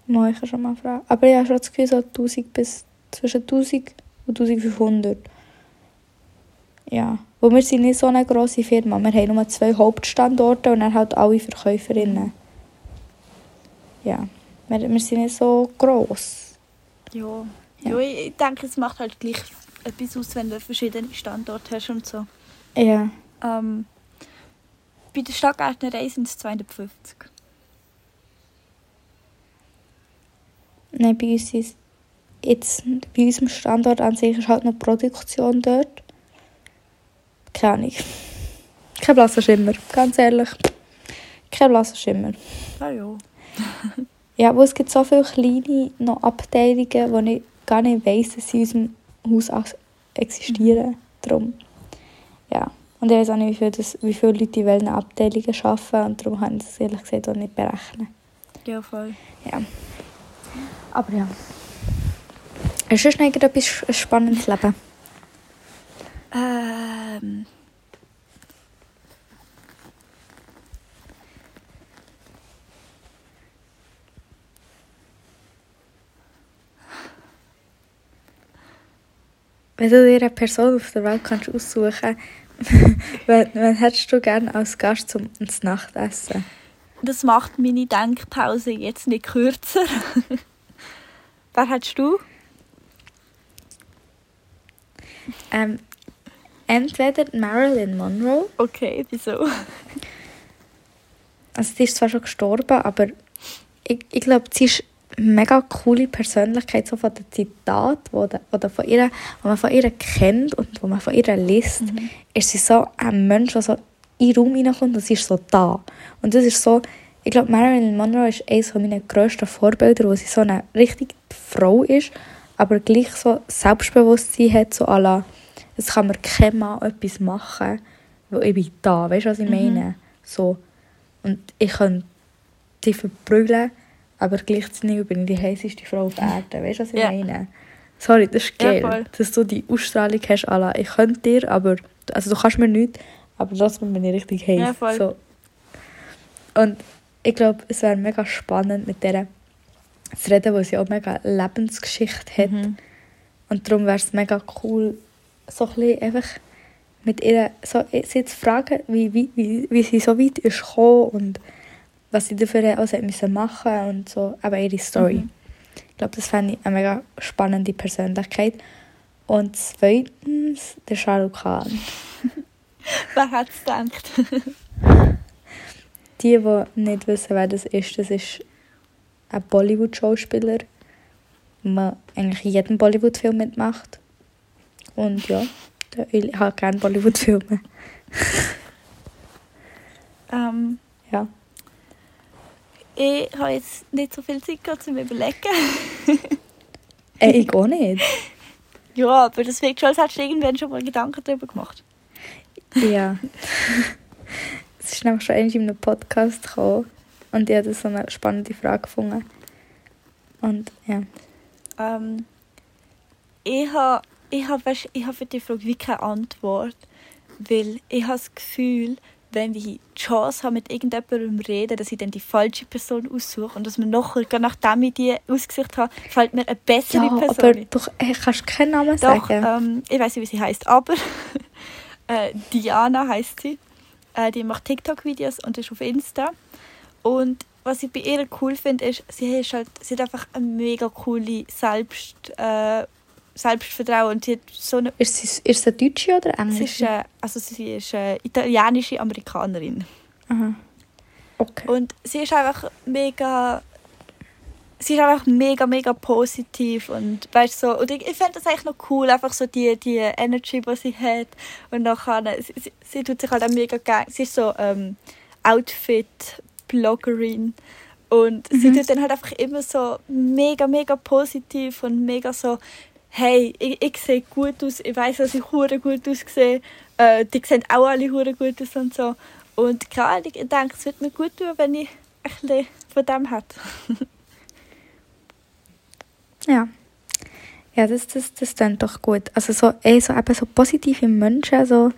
Mal, ich kann schon mal fragen. Aber ich habe schon das Gefühl, so 1000 bis zwischen 1000 und 1500. Ja. Weil wir sind nicht so eine grosse Firma. Wir haben nur 2 Hauptstandorte und dann halt alle Verkäuferinnen. Ja, wir sind nicht so gross. Ja. Ich denke, es macht halt gleich etwas aus, wenn du verschiedene Standorte hast und so. Ja. Bei der Stadtgärtnerei sind es 250. Nein, bei uns ist jetzt, bei unserem Standort an sich ist halt noch Produktion dort. Keine Ahnung. Kein blasser Schimmer, ganz ehrlich. Kein blasser Schimmer. Ah ja. Ja, wo es gibt so viele kleine noch Abteilungen, wo ich gar nicht weiss, dass sie in unserem Haus existieren. Mhm. Darum. Ja. Und ich weiss auch nicht, wie viele Leute in welchen Abteilungen arbeiten. Und darum kann ich das ehrlich gesagt auch nicht berechnen. Ja, voll. Ja. Aber ja. Hast du sonst etwas Spannendes Leben? Wenn du dir eine Person auf der Welt kannst aussuchen, wen hättest du gerne als Gast zum Nachtessen? Das macht meine Denkpause jetzt nicht kürzer. Wer hättest du? Entweder Marilyn Monroe. Okay, wieso? Also sie ist zwar schon gestorben, aber ich glaube, sie ist eine mega coole Persönlichkeit, so von den Zitaten, die man von ihr kennt und die man von ihr liest. Mhm. Ist sie so ein Mensch, der so in den Raum hineinkommt und sie ist so da. Und das ist so, ich glaube, Marilyn Monroe ist eines meiner grössten Vorbilder, wo sie so eine richtige Frau ist, aber gleich so Selbstbewusstsein hat, so à la es kann mir kein Mann etwas machen, weil ich bin da, weißt du, was ich meine? So. Und ich kann sie verprügeln, aber gleichzeitig bin ich die heißeste Frau auf Erden, weißt du, was ich meine? Sorry, das ist geil, dass du die Ausstrahlung hast, à la, ich könnte dir, aber also, du kannst mir nichts, aber trotzdem bin ich richtig heiß. Ja, voll. So. Und ich glaube, es wäre mega spannend, mit der zu reden, weil sie auch mega Lebensgeschichte hat. Mhm. Und darum wäre es mega cool, so ein bisschen einfach mit ihr so, sie zu fragen, wie sie so weit ist gekommen und was sie dafür alles machen musste und so, aber ihre Story. Mhm. Ich glaube, das fände ich eine mega spannende Persönlichkeit. Und zweitens der Shah Rukh Khan. Wer hat es gedacht? Die nicht wissen, wer das ist ein Bollywood-Schauspieler, der eigentlich in jedem Bollywood-Film mitmacht. Und ja, ich habe gerne Bollywood-Filme. Ja. Ich habe jetzt nicht so viel Zeit gehabt, um zu überlegen. Ich auch nicht. Ja, aber das wirkt schon, als hättest du irgendwann schon mal Gedanken darüber gemacht. Ja. Es ist nämlich schon in einem Podcast gekommen und ich habe das so eine spannende Frage gefunden. Und ja. Ich habe für die Frage wie keine Antwort, weil ich habe das Gefühl, wenn ich die Chance habe, mit irgendjemandem zu reden, dass ich dann die falsche Person aussuche und dass mir nachher, nachdem ich die ausgesucht habe, fällt mir eine bessere Person. Aber doch, kannst du keinen Namen sagen? Ich weiß nicht, wie sie heisst, aber Diana heisst sie. Die macht TikTok-Videos und ist auf Insta. Und was ich bei ihr cool finde, ist, sie hat einfach eine mega coole Selbstvertrauen. Und sie hat so eine ist sie Deutsche oder Englische? Sie ist eine italienische Amerikanerin. Aha. Okay. Und sie ist einfach mega, mega positiv und weißt so. Und ich fände das eigentlich noch cool, einfach so die Energy, die sie hat. Und nachher, sie tut sich halt auch mega gerne. Sie ist so Outfit-Bloggerin. Und sie tut dann halt einfach immer so mega, mega positiv und mega so, hey, ich sehe gut aus, ich weiss, dass ich hure gut aussehe. Die sehen auch alle hure gut aus und so. Und klar, ich denke, es würde mir gut tun, wenn ich ein bisschen von dem hätte. Ja, das klingt doch gut. Also so positive Menschen, so,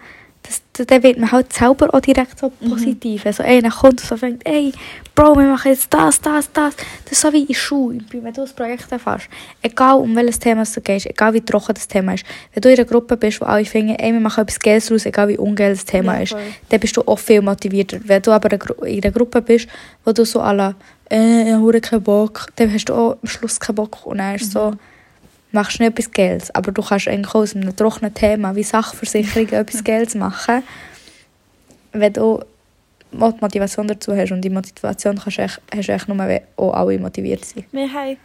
dann wird man halt selber auch direkt so positiv. Also einer kommt und so fängt, hey, Bro, wir machen jetzt das. Das ist so wie in der Schule, wenn du ein Projekt erfährst. Egal um welches Thema es geht, egal wie trocken das Thema ist. Wenn du in einer Gruppe bist, wo alle finden, ey, wir machen etwas Geiles raus, egal wie ungeil das Thema ist, dann bist du auch viel motivierter. Wenn du aber in einer Gruppe bist, wo du so à la, ich habe keinen Bock, dann hast du auch am Schluss keinen Bock und dann ist so, machst du nicht etwas Geiles, aber du kannst eigentlich aus einem trockenen Thema wie Sachversicherung etwas Geiles machen, wenn du die Motivation dazu hast. Und die Motivation hast du echt nur auch alle motiviert sein. Wir haben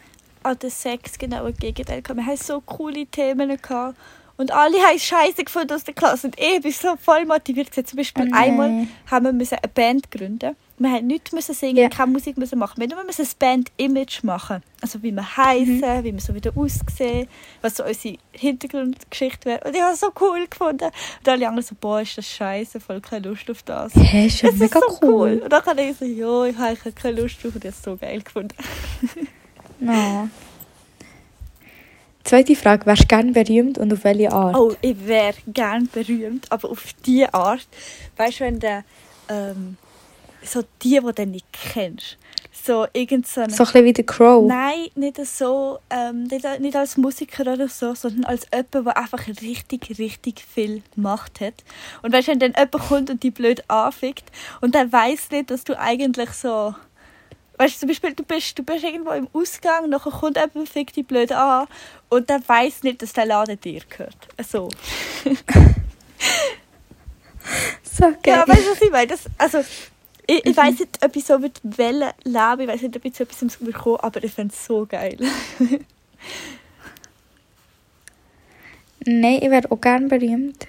an der Sex genau das Gegenteil gehabt. Wir haben so coole Themen gehabt. Und alle haben Scheiße gefunden aus der Klasse. Und ich bin so voll motiviert gewesen. Zum Beispiel einmal haben wir eine Band gründen. Wir mussten nichts singen, keine Musik machen. Wir mussten ein Band-Image machen. Also wie wir heissen, wie wir so wieder aussehen, was so unsere Hintergrundgeschichte wäre. Und ich habe es so cool gefunden. Und alle anderen so, boah, ist das scheiße, voll keine Lust auf das. Ja, ist ja mega so cool. Und dann habe ich so, ja, ich habe keine Lust drauf. Und ich habe es so geil gefunden. No. Zweite Frage, wärst du gerne berühmt und auf welche Art? Oh, ich wäre gerne berühmt, aber auf die Art. Weißt du, wenn der... so die du nicht kennst. So ein bisschen wie der Crow? Nein, nicht so. Nicht als Musiker oder so, sondern als jemand, der einfach richtig, richtig viel gemacht hat. Und weißt, wenn dann jemand kommt und dich blöd anfickt und der weiss nicht, dass du eigentlich so... Weißt du, zum Beispiel, du bist irgendwo im Ausgang, nachher kommt jemand und fickt dich blöd an und der weiss nicht, dass der Laden dir gehört. So. So geil. Ja, weißt du, was ich meine? Ich weiss nicht, ob ich so mit Wellen lebe, ich weiss nicht, ob ich zu etwas bekomme, aber ich fände es so geil. Nein, ich wäre auch gerne berühmt.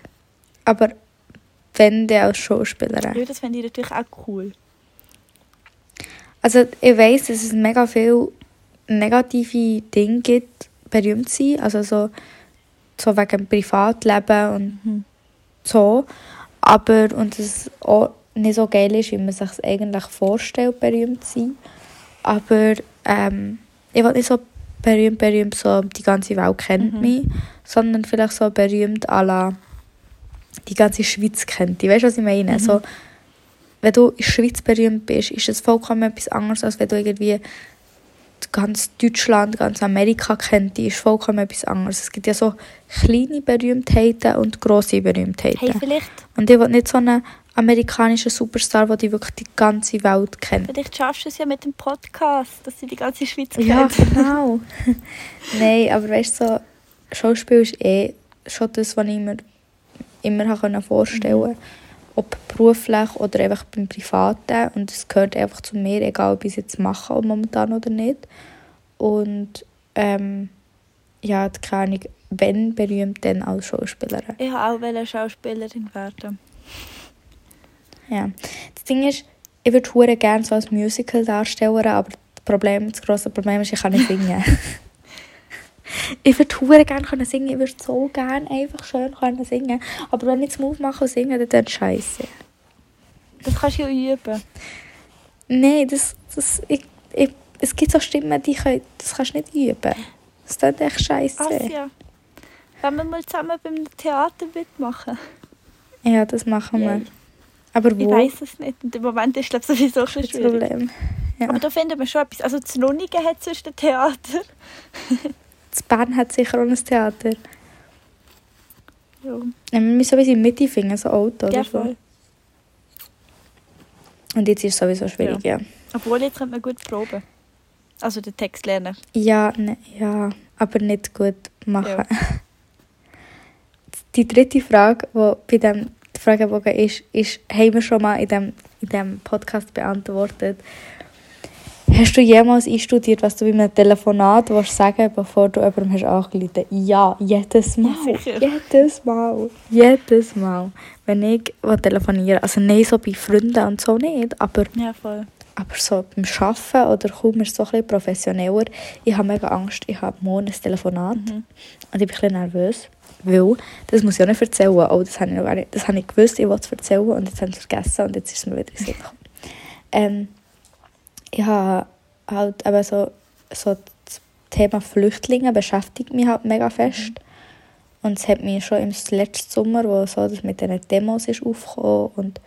Aber wenn dann als Schauspielerin. Ja, das fände ich natürlich auch cool. Also ich weiss, dass es mega viele negative Dinge gibt, berühmt zu sein. Also so wegen dem Privatleben und so. Aber, und das auch nicht so geil ist, wie man sich es eigentlich vorstellt, berühmt zu sein. Aber ich will nicht so berühmt, so die ganze Welt kennt mich, sondern vielleicht so berühmt à la die ganze Schweiz kennt dich. Weißt du, was ich meine? So, wenn du in der Schweiz berühmt bist, ist das vollkommen etwas anderes, als wenn du irgendwie ganz Deutschland, ganz Amerika kennt dich. Ist vollkommen etwas anderes. Es gibt ja so kleine Berühmtheiten und grosse Berühmtheiten. Hey, vielleicht. Und ich will nicht so eine amerikanischer Superstar, der die wirklich die ganze Welt kennt. Vielleicht schaffst du es ja mit dem Podcast, dass sie die ganze Schweiz kennt. Ja, genau. Nein, aber weißt du, so, Schauspiel ist schon das, was ich mir immer vorstellen konnte, ob beruflich oder einfach beim Privaten. Und es gehört einfach zu mir, egal ob ich es jetzt mache momentan oder nicht. Und ja, keine Ahnung, wenn berühmt, dann als Schauspielerin. Ich wollte auch Schauspielerin werden. Ja, das Ding ist, ich würde gerne so als Musical darstellen, aber das grosse Problem ist, ich kann nicht singen. Ich würde gerne singen, ich würde so gerne einfach schön singen. Aber wenn ich es Move mache und singe, dann tut es scheisse. Das kannst du ja üben. Nein, es gibt so Stimmen, das kannst du nicht üben. Das tut echt scheisse. Ach ja. Wollen wir mal zusammen beim Theater mitmachen? Ja, das machen wir. Aber wo? Ich weiss es nicht. Und im Moment ist es sowieso schon schwierig. Das Problem. Ja. Aber da finden wir schon etwas. Also zu Nonnigen hat es sonst ein Theater. In Bern hat sicher auch ein Theater. Ja. Wir müssen sowieso in die Mitte finden, so Auto oder so. Voll. Und jetzt ist es sowieso schwierig, ja. Obwohl, jetzt könnte man gut proben. Also den Text lernen. Ja, ne, ja, aber nicht gut machen. Ja. Die dritte Frage, die bei diesem Fragebogen ist, haben wir schon mal in diesem Podcast beantwortet. Hast du jemals einstudiert, was du bei einem Telefonat sagen willst, bevor du jemandem angerufen hast? Ja, jedes Mal. Ja, jedes Mal. Jedes Mal. Wenn ich telefoniere, also nein, so bei Freunden und so nicht, aber, ja, voll. Aber so beim Arbeiten oder kaum ist es so ein bisschen professioneller. Ich habe mega Angst, ich habe morgen ein Telefonat und ich bin ein bisschen nervös, weil das muss ich auch nicht erzählen. Oh, das habe ich noch gar nicht. Das habe ich gewusst, ich wollte es erzählen und jetzt habe ich es vergessen und jetzt ist es mir wieder gesehen. Ich habe halt eben so das Thema Flüchtlinge beschäftigt mich halt mega fest. Und es hat mich schon im letzten Sommer, wo so das mit diesen Demos ist aufgekommen und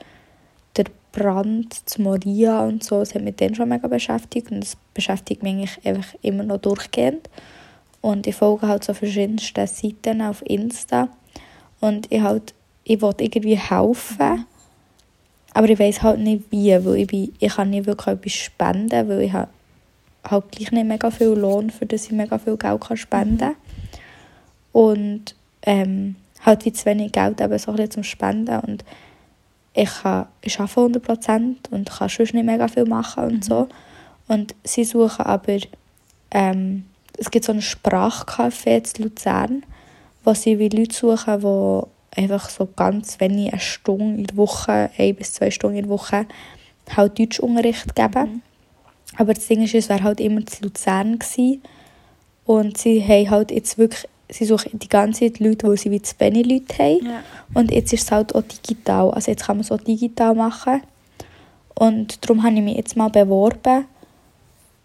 der Brand zu Moria und so, das hat mich dann schon mega beschäftigt. Und das beschäftigt mich eigentlich einfach immer noch durchgehend. Und ich folge halt so verschiedensten Seiten auf Insta. Und ich wollte irgendwie helfen. Aber ich weiss halt nicht wie, weil ich kann nicht wirklich etwas spenden, weil ich halt gleich nicht mega viel Lohn, für das ich mega viel Geld kann spenden kann. Und halt wie zu wenig Geld eben so ein bisschen zum Spenden. Und ich arbeite 100% und kann sonst nicht mega viel machen und so. Und sie suchen aber, es gibt so ein Sprachcafé in Luzern, wo sie wie Leute suchen, die einfach so ganz wenig, 1 bis 2 Stunden in der Woche halt Deutschunterricht geben. Aber das Ding ist, es war halt immer zu Luzern gewesen. Und sie haben halt jetzt wirklich, sie suchen die ganze Zeit Leute, die sie wie zu wenig Leute haben. Ja. Und jetzt ist es halt auch digital. Also jetzt kann man es auch digital machen. Und darum habe ich mich jetzt mal beworben,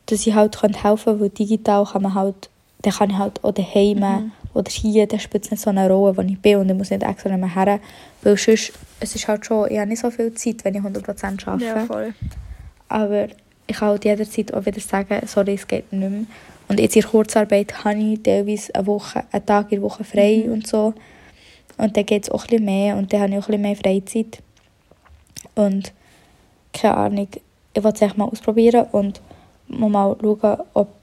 dass ich halt helfen kann, weil digital kann man halt, dann kann ich halt auch daheim oder hier, da spielt es nicht so eine Rolle, wo ich bin und ich muss nicht extra nicht mehr her. Weil sonst, es ist halt schon, ich habe nicht so viel Zeit, wenn ich 100% arbeite. Ja, voll. Aber ich kann halt jederzeit auch wieder sagen, sorry, es geht nicht mehr. Und jetzt in Kurzarbeit habe ich teilweise einen Tag in der Woche frei und so. Und dann geht es auch ein bisschen mehr und dann habe ich auch ein bisschen mehr Freizeit. Und keine Ahnung, ich wollte es echt mal ausprobieren und mal schauen, ob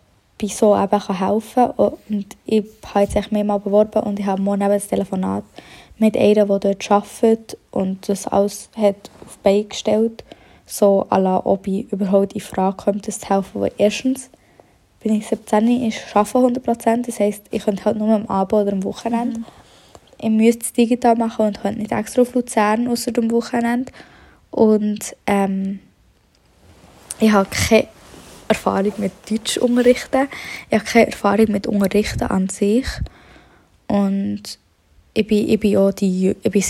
ich so eben helfen kann. Und ich habe jetzt mehrmals beworben und ich habe morgen eben ein Telefonat mit einer, die dort arbeitet und das alles hat auf die Beine gestellt. So à la, ob ich überhaupt in Frage komme, das zu helfen. Weil erstens bin ich 17, ich arbeite 100%. Das heisst, ich könnte halt nur am Abend oder am Wochenende. Ich müsste es digital machen und könnte nicht extra auf Luzern, ausser am Wochenende. Und ich habe keine Erfahrung mit Deutsch unterrichten. Ich habe keine Erfahrung mit Unterrichten an sich. Und ich werde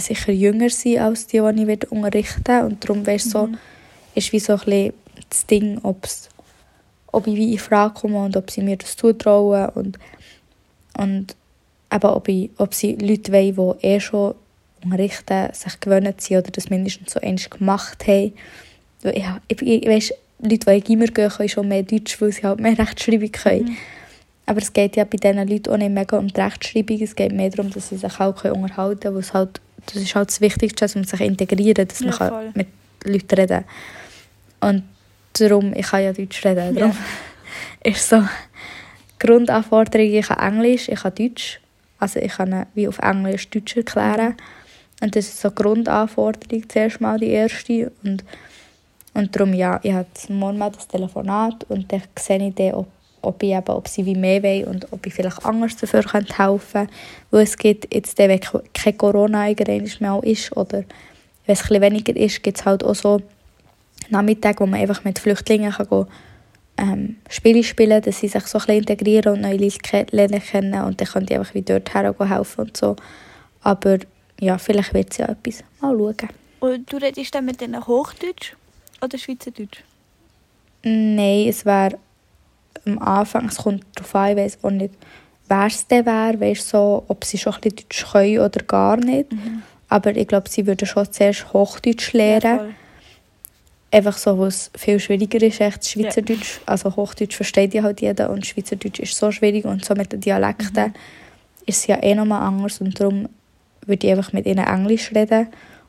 sicher jünger sein als die ich unterrichten werde. Und darum ist wie so ein bisschen das Ding, ob ich wie in Frage komme und ob sie mir das zutrauen. Und eben, ob sie Leute wollen, die schon unterrichten, sich gewöhnt sind oder das mindestens so ähnlich gemacht haben. Ja, ich weiss, Leute, die in Gimmer gehen, können schon mehr Deutsch, weil sie halt mehr Rechtschreibung können. Aber es geht ja bei diesen Leuten auch nicht mega um die Rechtschreibung. Es geht mehr darum, dass sie sich auch unterhalten können. Das ist halt das Wichtigste, um sich zu integrieren, dass man mit Leuten reden kann. Und darum, ich kann ja Deutsch reden. Darum ist so Grundanforderung, ich kann Englisch, ich kann Deutsch. Also ich kann ihn wie auf Englisch Deutsch erklären. Und das ist so die Grundanforderung, zuerst mal die erste. Und darum, ja, ich habe morgen mal das Telefonat und dann sehe ich dann, ob sie wie mehr wollen und ob ich vielleicht anders dafür helfen könnte. Weil es gibt jetzt, wenn kein Corona mehr ist oder wenn es etwas weniger ist, gibt es halt auch so Nachmittage, wo man einfach mit Flüchtlingen gehen, Spiele spielen, dass sie sich so ein bisschen integrieren und neue Leute lernen können. Und dann können die einfach wieder dorthin helfen und so. Aber ja, vielleicht wird es ja etwas. Mal schauen. Und du redest dann mit denen Hochdeutsch oder Schweizerdeutsch? Nein, es wäre am Anfang, es kommt darauf an, ich weiss auch nicht, wer es denn wäre, weiss so, ob sie schon ein bisschen Deutsch können oder gar nicht. Mhm. Aber ich glaube, sie würden schon zuerst Hochdeutsch lernen. Ja, einfach so, weil es viel schwieriger ist, echt Schweizerdeutsch. Ja. Also Hochdeutsch versteht ja halt jeder und Schweizerdeutsch ist so schwierig und so mit den Dialekten ist es ja eh nochmal anders und darum würde ich einfach mit ihnen Englisch reden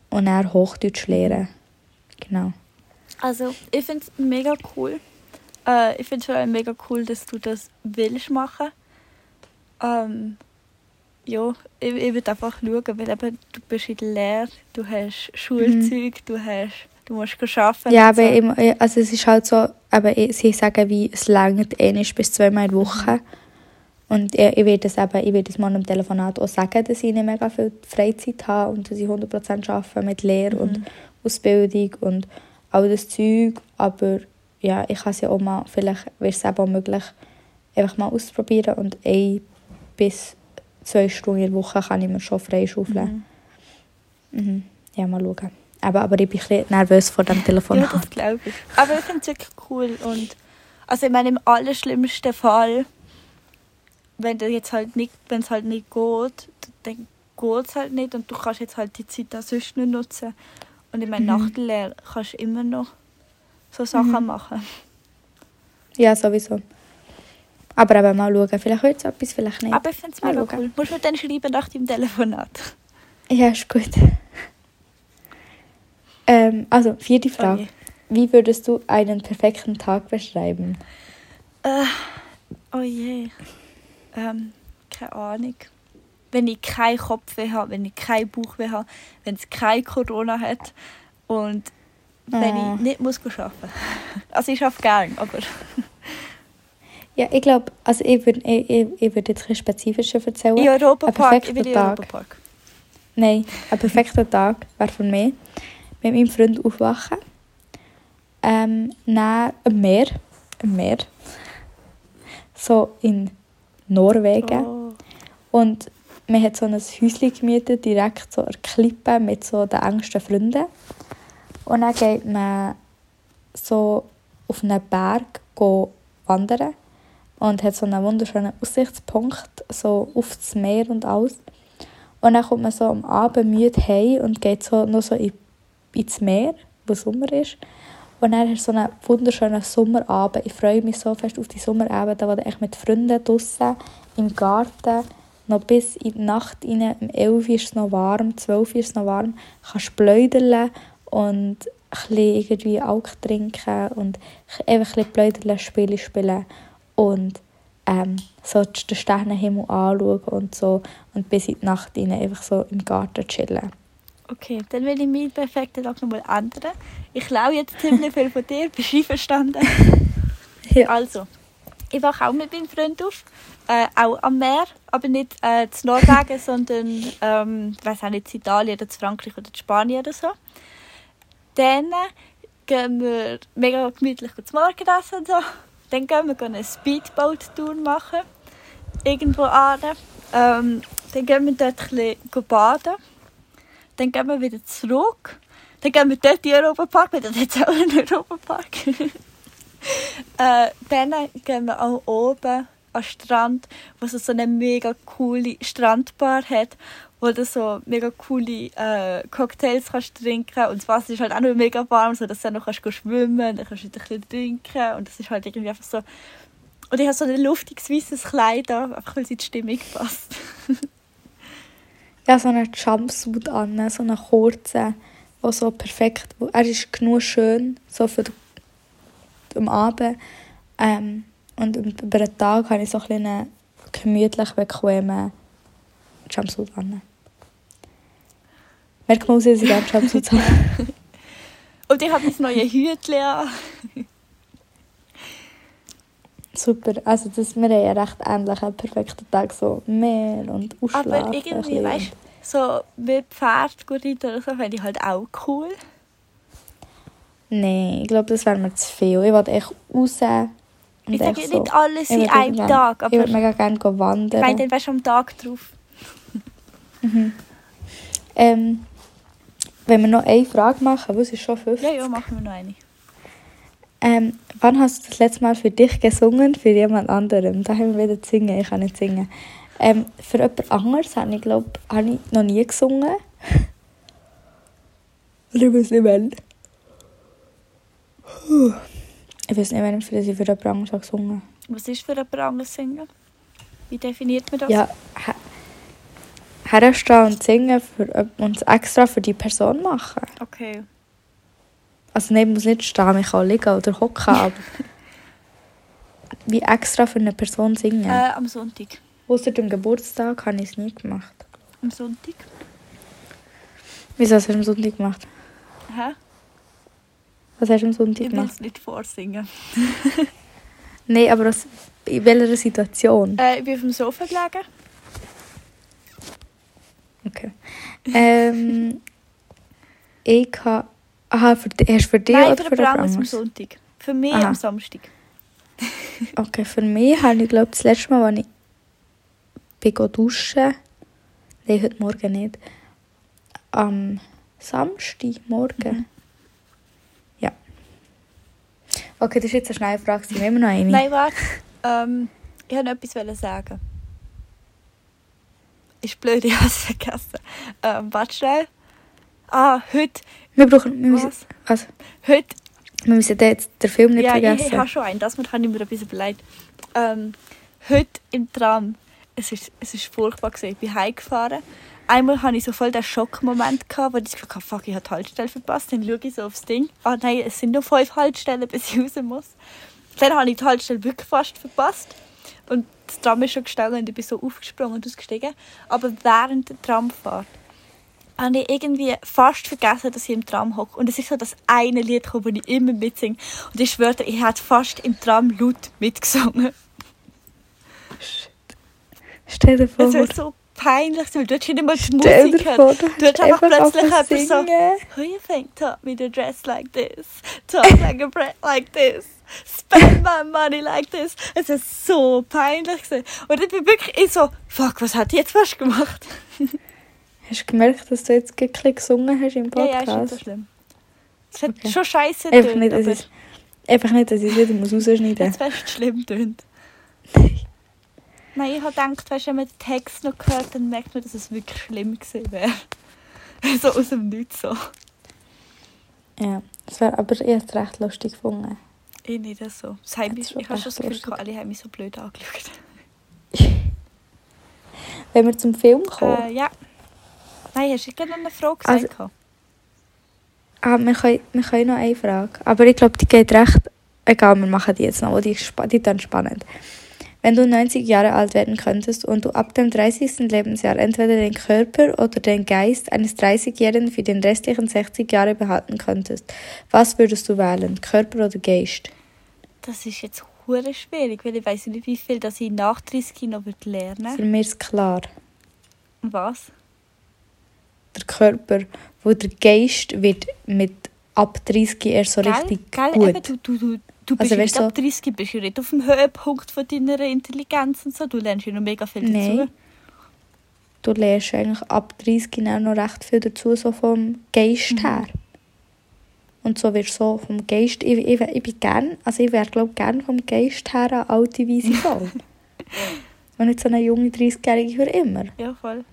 und dann Hochdeutsch lernen. Genau. Also ich finde es mega cool. Ich finde es vor allem mega cool, dass du das willst machen. Ja, ich würde einfach schauen, weil eben, du bist in der Lehre, du hast Schulzeug, du musst arbeiten. Ja, aber so. Also es ist halt so, aber sie sagen, wie es reicht 1 bis 2 Mal in der Woche. Und ich werde es mal im Telefonat auch sagen, dass ich nicht mega viel Freizeit habe und dass ich 100% arbeite mit Lehre und Ausbildung und all das Zeug. Aber ja, ich kann es ja auch mal, vielleicht wäre es auch möglich, einfach mal auszuprobieren und 1 bis 2 Stunden in der Woche kann ich mir schon freischaufeln. Mhm. Ja, mal schauen. Aber ich bin ein bisschen nervös vor dem Telefonat. Ja, das glaube ich. Aber ich finde es wirklich cool. Und, also ich meine, im allerschlimmsten Fall, wenn es halt nicht geht, dann geht es halt nicht und du kannst jetzt halt die Zeit auch sonst nicht nutzen. Und ich meine, nach der Lehre kannst du immer noch so Sachen machen. Ja, sowieso. Aber eben mal schauen, vielleicht hört es etwas, vielleicht nicht. Aber ich finde es mega cool. Du musst mir dann schreiben nach deinem Telefonat. Ja, ist gut. Also, 4. Frage. Okay. Wie würdest du einen perfekten Tag beschreiben? Keine Ahnung. Wenn ich keinen Kopfweh habe, wenn ich keinen Bauchweh habe, wenn es kein Corona hat und wenn ich nicht muss arbeiten muss. Also ich arbeite gerne, aber... Ja, ich glaube, also ich würde jetzt ein bisschen spezifischer erzählen. Ich bin im Europapark. Nein, ein perfekter Tag wäre von mir, mit meinem Freund aufwachen, dann am Meer, so in Norwegen. Oh. Und man hat so ein Häuschen gemietet, direkt so an der Klippe mit so den engsten Freunden. Und dann geht man so auf einen Berg wandern und hat so einen wunderschönen Aussichtspunkt, so auf das Meer und alles. Und dann kommt man so am Abend müde heim und geht so noch so ins Meer, wo Sommer ist. Und dann hast du so einen wunderschönen Sommerabend. Ich freue mich so fest auf die Sommerabende, wo ich mit Freunden draussen im Garten noch bis in die Nacht rein, um 11 Uhr ist es noch warm, 12 Uhr ist es noch warm, kannst blödeln und ein bisschen Alk trinken und einfach ein bisschen blödeln, Spiele spielen. Und so den Sternenhimmel anschauen und so. Und bis in die Nacht rein einfach so im Garten chillen. Okay, dann will ich meinen perfekten Tag nochmal ändern. Ich laue jetzt ziemlich viel von dir, bist du einverstanden? Ja. Also, ich wache auch mit meinem Freund auf. Auch am Meer, aber nicht in Norwegen, sondern ich weiss auch nicht, in Italien oder in Frankreich oder in Spanien oder so. Dann gehen wir mega gemütlich zum Morgenessen und so. Dann gehen wir eine Speedboat-Tour machen, irgendwo an. Dann gehen wir dort ein bisschen baden. Dann gehen wir wieder zurück. Dann gehen wir dort in den Europapark, weil das jetzt auch ein Europapark. Dann gehen wir auch oben an den Strand, wo es so eine mega coole Strandbar hat, wo du so mega coole Cocktails kannst trinken und das Wasser ist halt auch noch mega warm, sodass du dann noch schwimmen kannst, dann kannst du wieder ein bisschen trinken und das ist halt irgendwie einfach so... Und ich habe so ein luftiges, weißes Kleid an, einfach weil es in die Stimmung passt. Ja, so einen Jumpsuit an, so einen kurzen, der so perfekt... Er ist genug schön, so für am Abend. Und über den Tag habe ich so einen gemütlich bequemen Jumpsuit an. Merkt man, dass ich einen Jumpsuit habe. Und ich habe das neue Hütchen an. Super, also das, wir haben ja recht ähnlich einen perfekten Tag, so Meer und Ausschlag. Aber irgendwie, weißt du, so mit Pferd gut reiten oder so, fände ich halt auch cool. Nein, ich glaube, das wäre mir zu viel. Ich wollte echt raus. Ich sage so, nicht alles in einem Tag. Aber ich würde mega gerne wandern. Ich meine, dann wärst du am Tag drauf. Mhm. Wenn wir noch eine Frage machen, was ist schon 50? Ja, machen wir noch eine. Wann hast du das letzte Mal für dich gesungen, für jemand anderem? Da haben wir wieder zu singen, ich kann nicht singen. Für jemand anderes habe ich, glaube ich, noch nie gesungen. Ich weiß nicht, wann für jemand anderes gesungen habe. Was ist für jemand anderes singen? Wie definiert man das? Ja, herstehen und singen und extra für die Person machen. Okay. Also nein, ich muss nicht stehen, ich kann liegen oder hocken, aber wie extra für eine Person singen? Am Sonntag. Ausser dem Geburtstag habe ich es nie gemacht. Am Sonntag? Wieso hast du am Sonntag gemacht? Hä? Was hast du am Sonntag gemacht? Ich will es nicht vorsingen. Nein, aber in welcher Situation? Ich bin auf dem Sofa gelegen. Okay. Ich habe... Aha, hast du für dich oder für jemand anderes? Nein, für am Sonntag. Für mich am Samstag. Okay, für mich habe ich, glaube das letzte Mal, als ich duschen bin, nein, heute Morgen nicht, am Samstagmorgen. Mhm. Ja. Okay, das war jetzt eine schnelle Frage, wir haben noch eine. Nein, warte. Ich wollte noch etwas sagen. Ist blöd, ich habe es vergessen. Warte schnell. Ah, heute... Wir müssen jetzt den Film nicht vergessen. Ja, ich habe schon einen. Das habe ich mir ein bisschen beleidigt. Heute im Tram, es ist furchtbar gewesen. Ich bin heimgefahren. Einmal hatte ich so voll den Schockmoment, wo ich dachte, fuck, ich habe die Haltestelle verpasst. Dann schaue ich so aufs Ding. Ah nein, es sind noch 5 Haltestellen, bis ich raus muss. Dann habe ich die Haltestelle wirklich fast verpasst. Und das Tram ist schon gestanden und ich bin so aufgesprungen und ausgestiegen. Aber während der Tramfahrt habe ich irgendwie fast vergessen, dass ich im Tram hocke. Und es ist so das eine Lied, das ich immer mitsinge. Und ich schwöre, ich habe fast im Tram laut mitgesungen. Shit. Stell dir vor. Es wird so peinlich, weil du nicht mal die Musik hören. Du hast einfach plötzlich so, who you think taught me to dress like this? Talk like a brat like this? Spend my money like this? Es war so peinlich. Und ich bin wirklich so, fuck, was hat die jetzt fast gemacht? Hast du gemerkt, dass du jetzt wirklich gesungen hast im Podcast? Ja, ist nicht so schlimm. Es hat schon scheisse getönt. Einfach nicht, dass ich es wieder rausschneiden muss. Jetzt wärst du schlimm getönt. Nein, ich habe gedacht, wenn man den Text noch gehört, dann merkt man, dass es wirklich schlimm gewesen wäre. So aus dem Nichts so. Ja, das wär, aber ich habe es recht lustig gefunden. Ich nicht so. Ich habe schon das Gefühl, alle haben mich so blöd angeschaut. Wenn wir zum Film kommen? Ja. Nein, hast du gerade noch eine Frage gesagt? Also, wir können noch eine Frage. Aber ich glaube, die geht recht... Egal, wir machen die jetzt noch. Die dann spannend. Wenn du 90 Jahre alt werden könntest und du ab dem 30. Lebensjahr entweder den Körper oder den Geist eines 30-Jährigen für den restlichen 60 Jahre behalten könntest, was würdest du wählen? Körper oder Geist? Das ist jetzt verdammt schwierig, weil ich weiss nicht, wie viel dass ich nach 30 noch lernen würde. Für mich ist klar. Was? Der Körper, wo der Geist wird mit ab 30 erst so richtig gut. Eben, du bist also, ab 30, bist ja nicht auf dem Höhepunkt von deiner Intelligenz und so. Du lernst ja noch mega viel dazu. Du lernst eigentlich ab 30 noch recht viel dazu, so vom Geist her. Und so wirst du so vom Geist... Ich bin gern, also ich wäre glaube gern vom Geist her eine alte, weise Frau. Und nicht so eine junge 30-Jährige für immer. Ja, voll.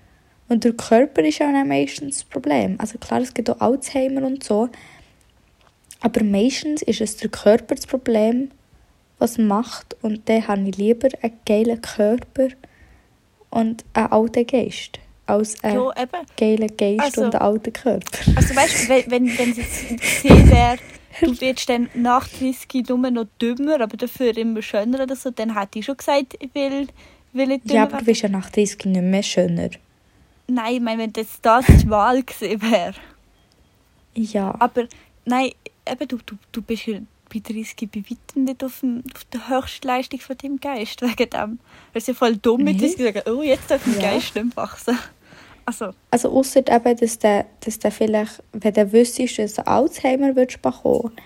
Und der Körper ist ja auch meistens das Problem. Also klar, es gibt auch Alzheimer und so. Aber meistens ist es der Körper das Problem, was macht. Und dann habe ich lieber einen geilen Körper und einen alten Geist. Als einen geilen Geist also, und einen alten Körper. Also weißt du, wenn es jetzt gesehen wäre, du wirst dann nach 30 nur noch dümmer, aber dafür immer schöner oder so, dann hätte ich schon gesagt, ich will dümmer. Ja, aber du bist ja nach 30 nicht mehr schöner. Nein, ich meine, wenn das die Wahl gewesen wäre. Ja. Aber nein, eben, du bist ja bei 30 bei weitem nicht auf der höchsten Leistung von deinem Geist. Wegen dem. Es ist ja voll dumm, mit uns gesagt, oh, jetzt darf mein Geist nicht mehr wachsen. Also ausser eben, dass der vielleicht, wenn du wüsstest, dass du Alzheimer bekommen würdest,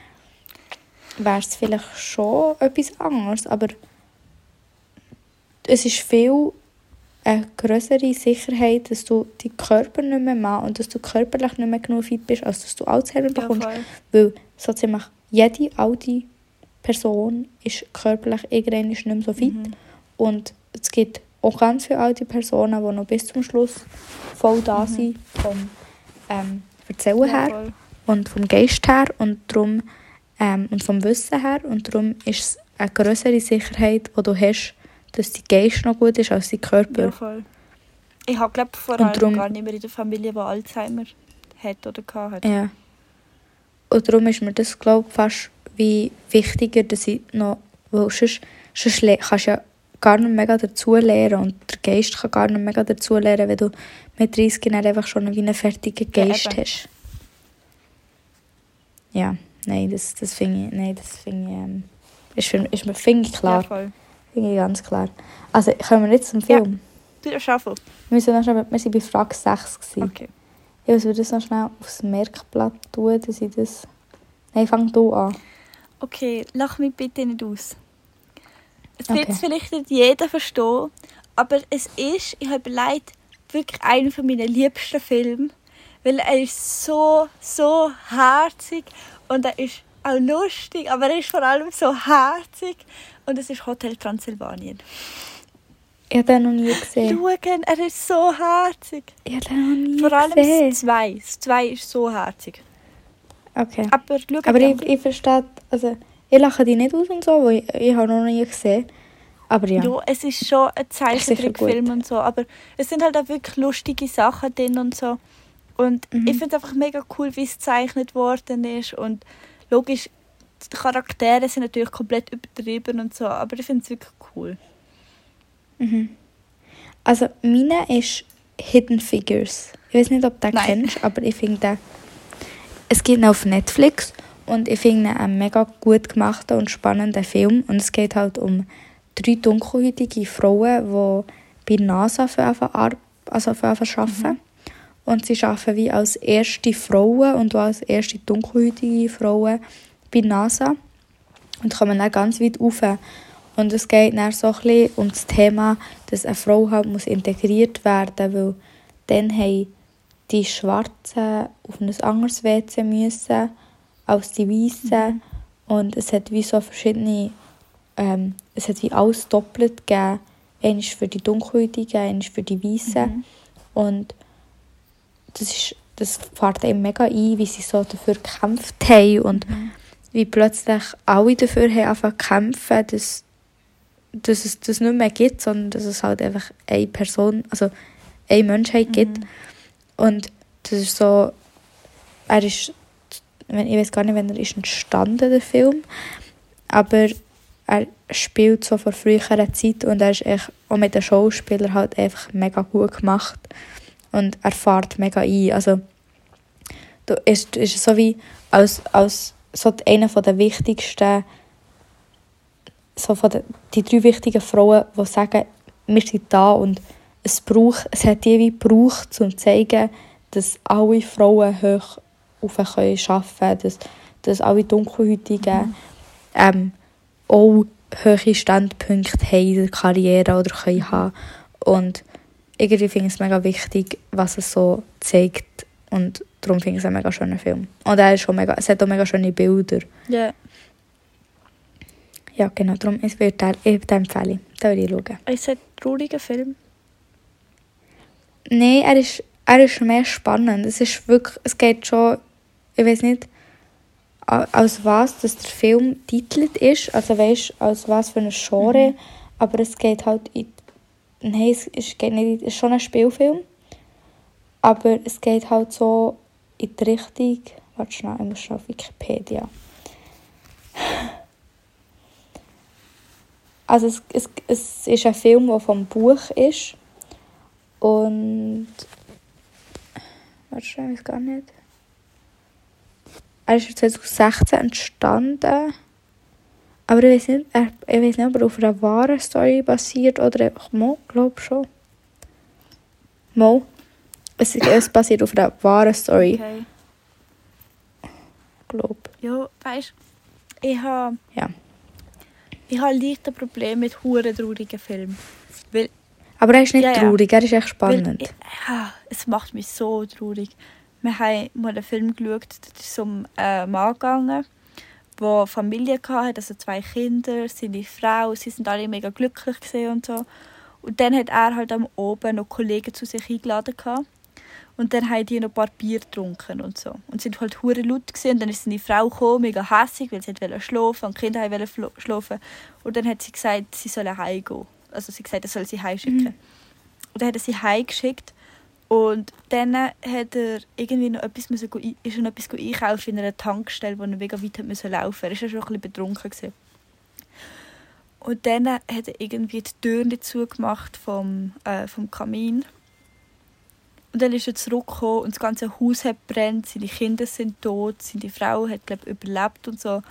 wäre es vielleicht schon etwas anderes. Aber es ist viel eine größere Sicherheit, dass du deinen Körper nicht mehr machst und dass du körperlich nicht mehr genug fit bist, als dass du Alzheimer bekommst. Ja, weil so ziemlich jede alte Person ist körperlich irgendwann nicht mehr so fit. Mhm. Und es gibt auch ganz viele alte Personen, die noch bis zum Schluss voll da sind vom Erzählen her und vom Geist her und, drum, und vom Wissen her. Und darum ist es eine größere Sicherheit, die du hast, dass dein Geist noch gut ist als dein Körper. Ja, voll. Ich habe, glaube ich, vorher gar nicht mehr in der Familie, die Alzheimer hat oder hatte. Ja. Und darum ist mir das, glaube ich, fast wie wichtiger, dass ich noch... Weil sonst kannst du ja gar nicht mega dazu lernen und der Geist kann gar nicht mega dazu lernen, wenn du mit 30 dann einfach schon wie einen fertigen Geist hast. Ja, nein, das finde ich... Nein, das finde ich... ist mir, finde ich, klar. Ja, voll. Finde ich ganz klar. Also, kommen wir jetzt zum Film? Ja, du schaffst es. Wir waren bei Frage 6. Okay. Ich würde das noch schnell aufs Merkblatt tun, dass ich das... Nein, fang du an. Okay, lach mich bitte nicht aus. Es wird vielleicht nicht jeder verstehen, aber es ist, ich habe überlegt, wirklich einer meiner liebsten Filme, weil er ist so, so herzig und er ist auch lustig, aber er ist vor allem so herzig. Und es ist Hotel Transsilvanien. Ich habe den noch nie gesehen. Schauen, er ist so herzig. Ich habe den noch nie gesehen. Vor allem gesehen. Das 2 ist so herzig. Okay. Aber ich verstehe, also ich lache dich nicht aus und so, weil ich habe noch nie gesehen. Aber ja. Ja, es ist schon ein Zeichentrickfilm und so, aber es sind halt auch wirklich lustige Sachen drin und so. Und ich finde es einfach mega cool, wie es gezeichnet worden ist und logisch, die Charaktere sind natürlich komplett übertrieben und so, aber ich finde es wirklich cool. Mhm. Also, meine ist Hidden Figures. Ich weiß nicht, ob du den kennst, aber ich finde den... Es gibt ihn auf Netflix und ich finde ihn einen mega gut gemachten und spannenden Film. Und es geht halt um 3 dunkelhäutige Frauen, die bei NASA arbeiten. Mhm. Und sie arbeiten wie als erste Frauen und als erste dunkelhäutige Frauen bei NASA und kommen dann ganz weit rauf. Und es geht dann so ein bisschen um das Thema, dass eine Frau halt muss integriert werden, weil dann haben die Schwarzen auf ein anderes WC müssen als die Weißen. Mhm. Und es hat wie so verschiedene, es hat wie alles doppelt gegeben. Einmal für die Dunkelhäutigen, einmal für die Weißen. Mhm. Und das fährt einem mega ein, wie sie so dafür gekämpft haben und wie plötzlich alle dafür angefangen zu kämpfen, dass es das nicht mehr gibt, sondern dass es halt einfach eine Person, also eine Menschheit gibt. Und das ist so, er ist, ich weiß gar nicht, wann er ist entstanden, der Film, aber er spielt so von früherer Zeit und er ist echt auch mit den Schauspielern halt einfach mega gut gemacht und er fährt mega ein. Also, du ist so wie als so eine der wichtigsten, so von die 3 wichtigen Frauen, die sagen, wir sind da und es hat die wie gebraucht, um zu zeigen, dass alle Frauen hoch arbeiten können, dass alle Dunkelhäutigen auch hohe Standpunkte haben in der Karriere oder können haben. Und irgendwie finde ich es mega wichtig, was es so zeigt und darum finde ich es einen mega schönen Film. Und es hat auch mega schöne Bilder. Ja. Yeah. Ja, genau. Darum ich empfehle ihn. Den würde ich schauen. Ist es ein trauriger Film? Nein, er ist mehr spannend. Es ist wirklich... Es geht schon... Ich weiß nicht, aus was dass der Film titelt ist. Also weißt du, aus was für eine Genre. Mhm. Aber es geht halt... Nein, es geht nicht... Es ist schon ein Spielfilm. Aber es geht halt so in die Richtung... Warte schnell, ich muss schon auf Wikipedia. Also es ist ein Film, der vom Buch ist. Und vorstellen, ich weiß gar nicht. Er ist 2016 entstanden. Aber ich weiß nicht, ob er auf einer wahren Story basiert oder ich glaube schon. Mo. Es basiert auf einer wahren Story. Okay. Ich glaube. Ja, weißt du, ich habe leicht ein Problem mit huren traurigen Filmen. Weil, aber er ist nicht traurig, er ist echt spannend. Es macht mich so traurig. Wir haben mal einen Film geschaut, das ist um einen Mann gegangen, der Familie hatte, also 2 Kinder, seine Frau, sie waren alle mega glücklich und so. Und dann hat er halt am Abend noch Kollegen zu sich eingeladen gehabt. Und dann haben die noch ein paar Bier getrunken und so. Und sind halt hure laut gewesen. Und dann ist seine Frau gekommen, mega hässig, weil sie schlafen wollte und die Kinder wollten schlafen. Und dann hat sie gesagt, sie sollen heimgehen. Also sie gesagt, er soll sie heimschicken. Und dann hat er sie heimgeschickt. Und dann hat er irgendwie noch etwas einkaufen in einer Tankstelle, wo er mega weit laufen musste. Er war ja schon ein bisschen betrunken gewesen. Und dann hat er irgendwie die Tür nicht zugemacht vom Kamin. Und dann ist er zurückgekommen und das ganze Haus hat gebrannt, seine Kinder sind tot, seine Frau hat, glaube ich, überlebt und so.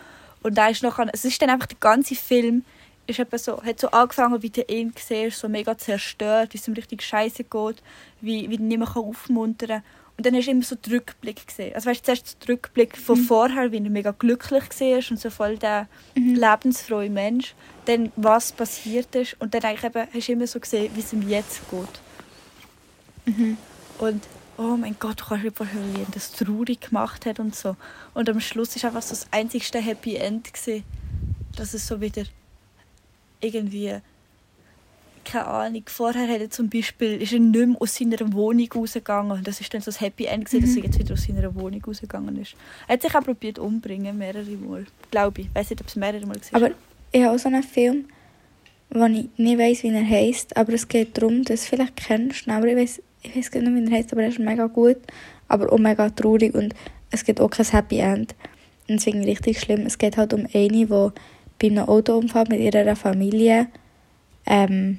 Und da ist nachher, es ist dann einfach der ganze Film, hat so angefangen, wie du ihn gesehen hast, so mega zerstört, wie es ihm richtig scheiße geht, wie du nicht mehr aufmuntern kann. Und dann hast du immer so den Rückblick gesehen. Also weißt du, zuerst den Rückblick von vorher, wie er mega glücklich war und so voll der lebensfrohe Mensch. Dann, was passiert ist. Und dann eigentlich eben, hast du immer so gesehen, wie es ihm jetzt geht. Mhm. Und oh mein Gott, du kannst nicht vorstellen, wie er das traurig gemacht hat und so. Und am Schluss war einfach so das einzigste Happy End gewesen, dass es so wieder irgendwie, keine Ahnung, vorher hat er zum Beispiel, ist er nicht mehr aus seiner Wohnung rausgegangen. Das war dann so das Happy End gewesen, dass er jetzt wieder aus seiner Wohnung rausgegangen ist. Er hat sich auch probiert umzubringen, mehrere Mal, glaube ich. Ich weiss nicht, ob es mehrere Mal war. Aber ich habe auch so einen Film, wo ich nicht weiss, wie er heisst, aber es geht darum, dass du vielleicht kennst, aber ich weiß nicht, wie er heisst, aber er ist mega gut, aber auch mega traurig und es gibt auch kein Happy End. Und deswegen richtig schlimm. Es geht halt um eine, die bei einem Autounfall mit ihrer Familie die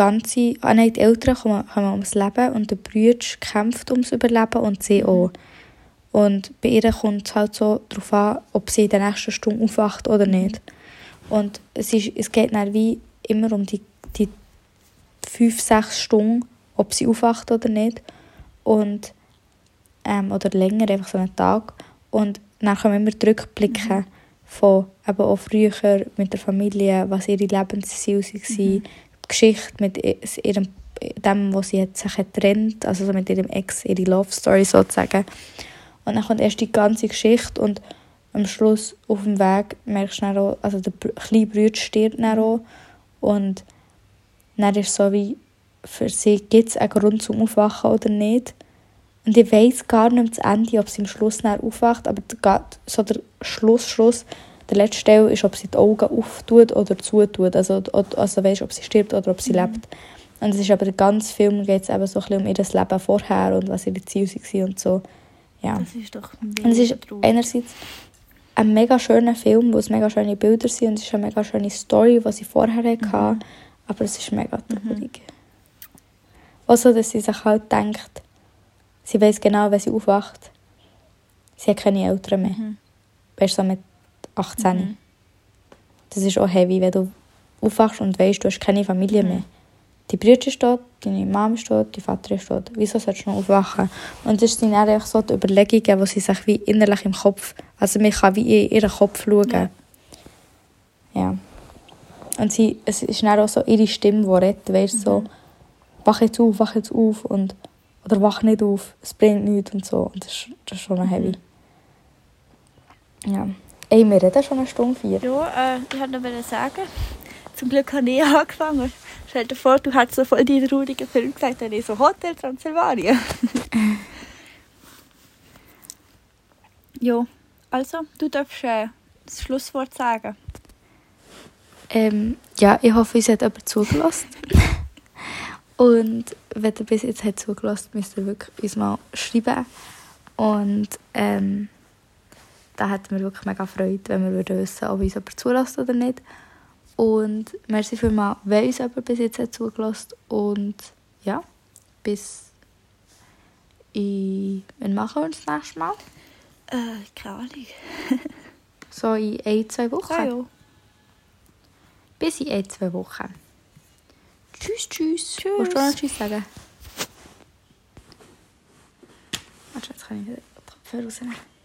Eltern kommen ums Leben und der Bruder kämpft ums Überleben und sie auch. Und bei ihr kommt es halt so darauf an, ob sie in der nächsten Stunde aufwacht oder nicht. Und es geht dann wie immer um die 5-6 Stunden, ob sie aufwacht oder nicht. Und, oder länger, einfach so einen Tag. Und dann können wir immer die Rückblicke von eben auch früher mit der Familie, was ihre Lebensziele waren, die Geschichte mit dem, was sie sich getrennt hat, also so mit ihrem Ex, ihre Love Story sozusagen. Und dann kommt erst die ganze Geschichte und am Schluss auf dem Weg merkst du dann auch, also der kleine Bruder stirbt dann auch und dann ist es so wie, für sie gibt es einen Grund zum Aufwachen oder nicht. Und ich weiss gar nicht zu Ende, ob sie am Schluss dann aufwacht, aber der Schluss, der letzte Teil ist, ob sie die Augen auftut oder zutut, also weisst, ob sie stirbt oder ob sie lebt. Und es ist aber der ganze Film, geht es eben so ein bisschen um ihr Leben vorher und was ihre Ziele waren und so. Ja. Das ist doch mega und es ist traurig. Einerseits ein mega schöner Film, wo es mega schöne Bilder sind und es ist eine mega schöne Story, die sie vorher hatte, aber es ist mega traurig. Also, dass sie sich halt denkt, sie weiss genau, wenn sie aufwacht, sie hat keine Eltern mehr. Weißt du, so mit 18. Das ist auch heavy, wenn du aufwachst und weisst, du hast keine Familie mehr. Die Brüder ist tot, deine Mama ist tot, dein Vater ist tot. Wieso sollst du noch aufwachen? Und das sind dann so die Überlegungen, die sie sich wie innerlich im Kopf, also man kann wie in ihren Kopf schauen. Ja. Und es ist dann auch so ihre Stimme, die redet, weißt du, so, wach jetzt auf, und, oder wach nicht auf, es bringt nichts und so. Und das ist schon noch heavy. Ja. Ey, wir reden schon eine Stunde 4. Ja, ich wollte noch sagen, zum Glück habe ich angefangen. Stell dir vor, du hättest so voll die traurigen Filme gesagt, dann ist so Hotel Transylvania. Ja, also, du darfst das Schlusswort sagen. Ja, ich hoffe, es hat jemand zugelassen. Und wenn ihr bis jetzt zugelassen habt, müsst ihr wirklich uns mal schreiben. Und da hätten wir wirklich mega Freude, wenn wir wissen, ob uns jemand zulässt oder nicht. Und merci vielmals, weil uns jemand bis jetzt zugelassen hat. Und ja, bis in wann machen wir uns das nächste Mal? Keine Ahnung. So in 1-2 Wochen? Ah, ja. Bis in 1-2 Wochen. Tschüss, tschüss. Tschüss. Willst du noch tschüss sagen? Warte, jetzt kann ich den Kopfhörer rausnehmen.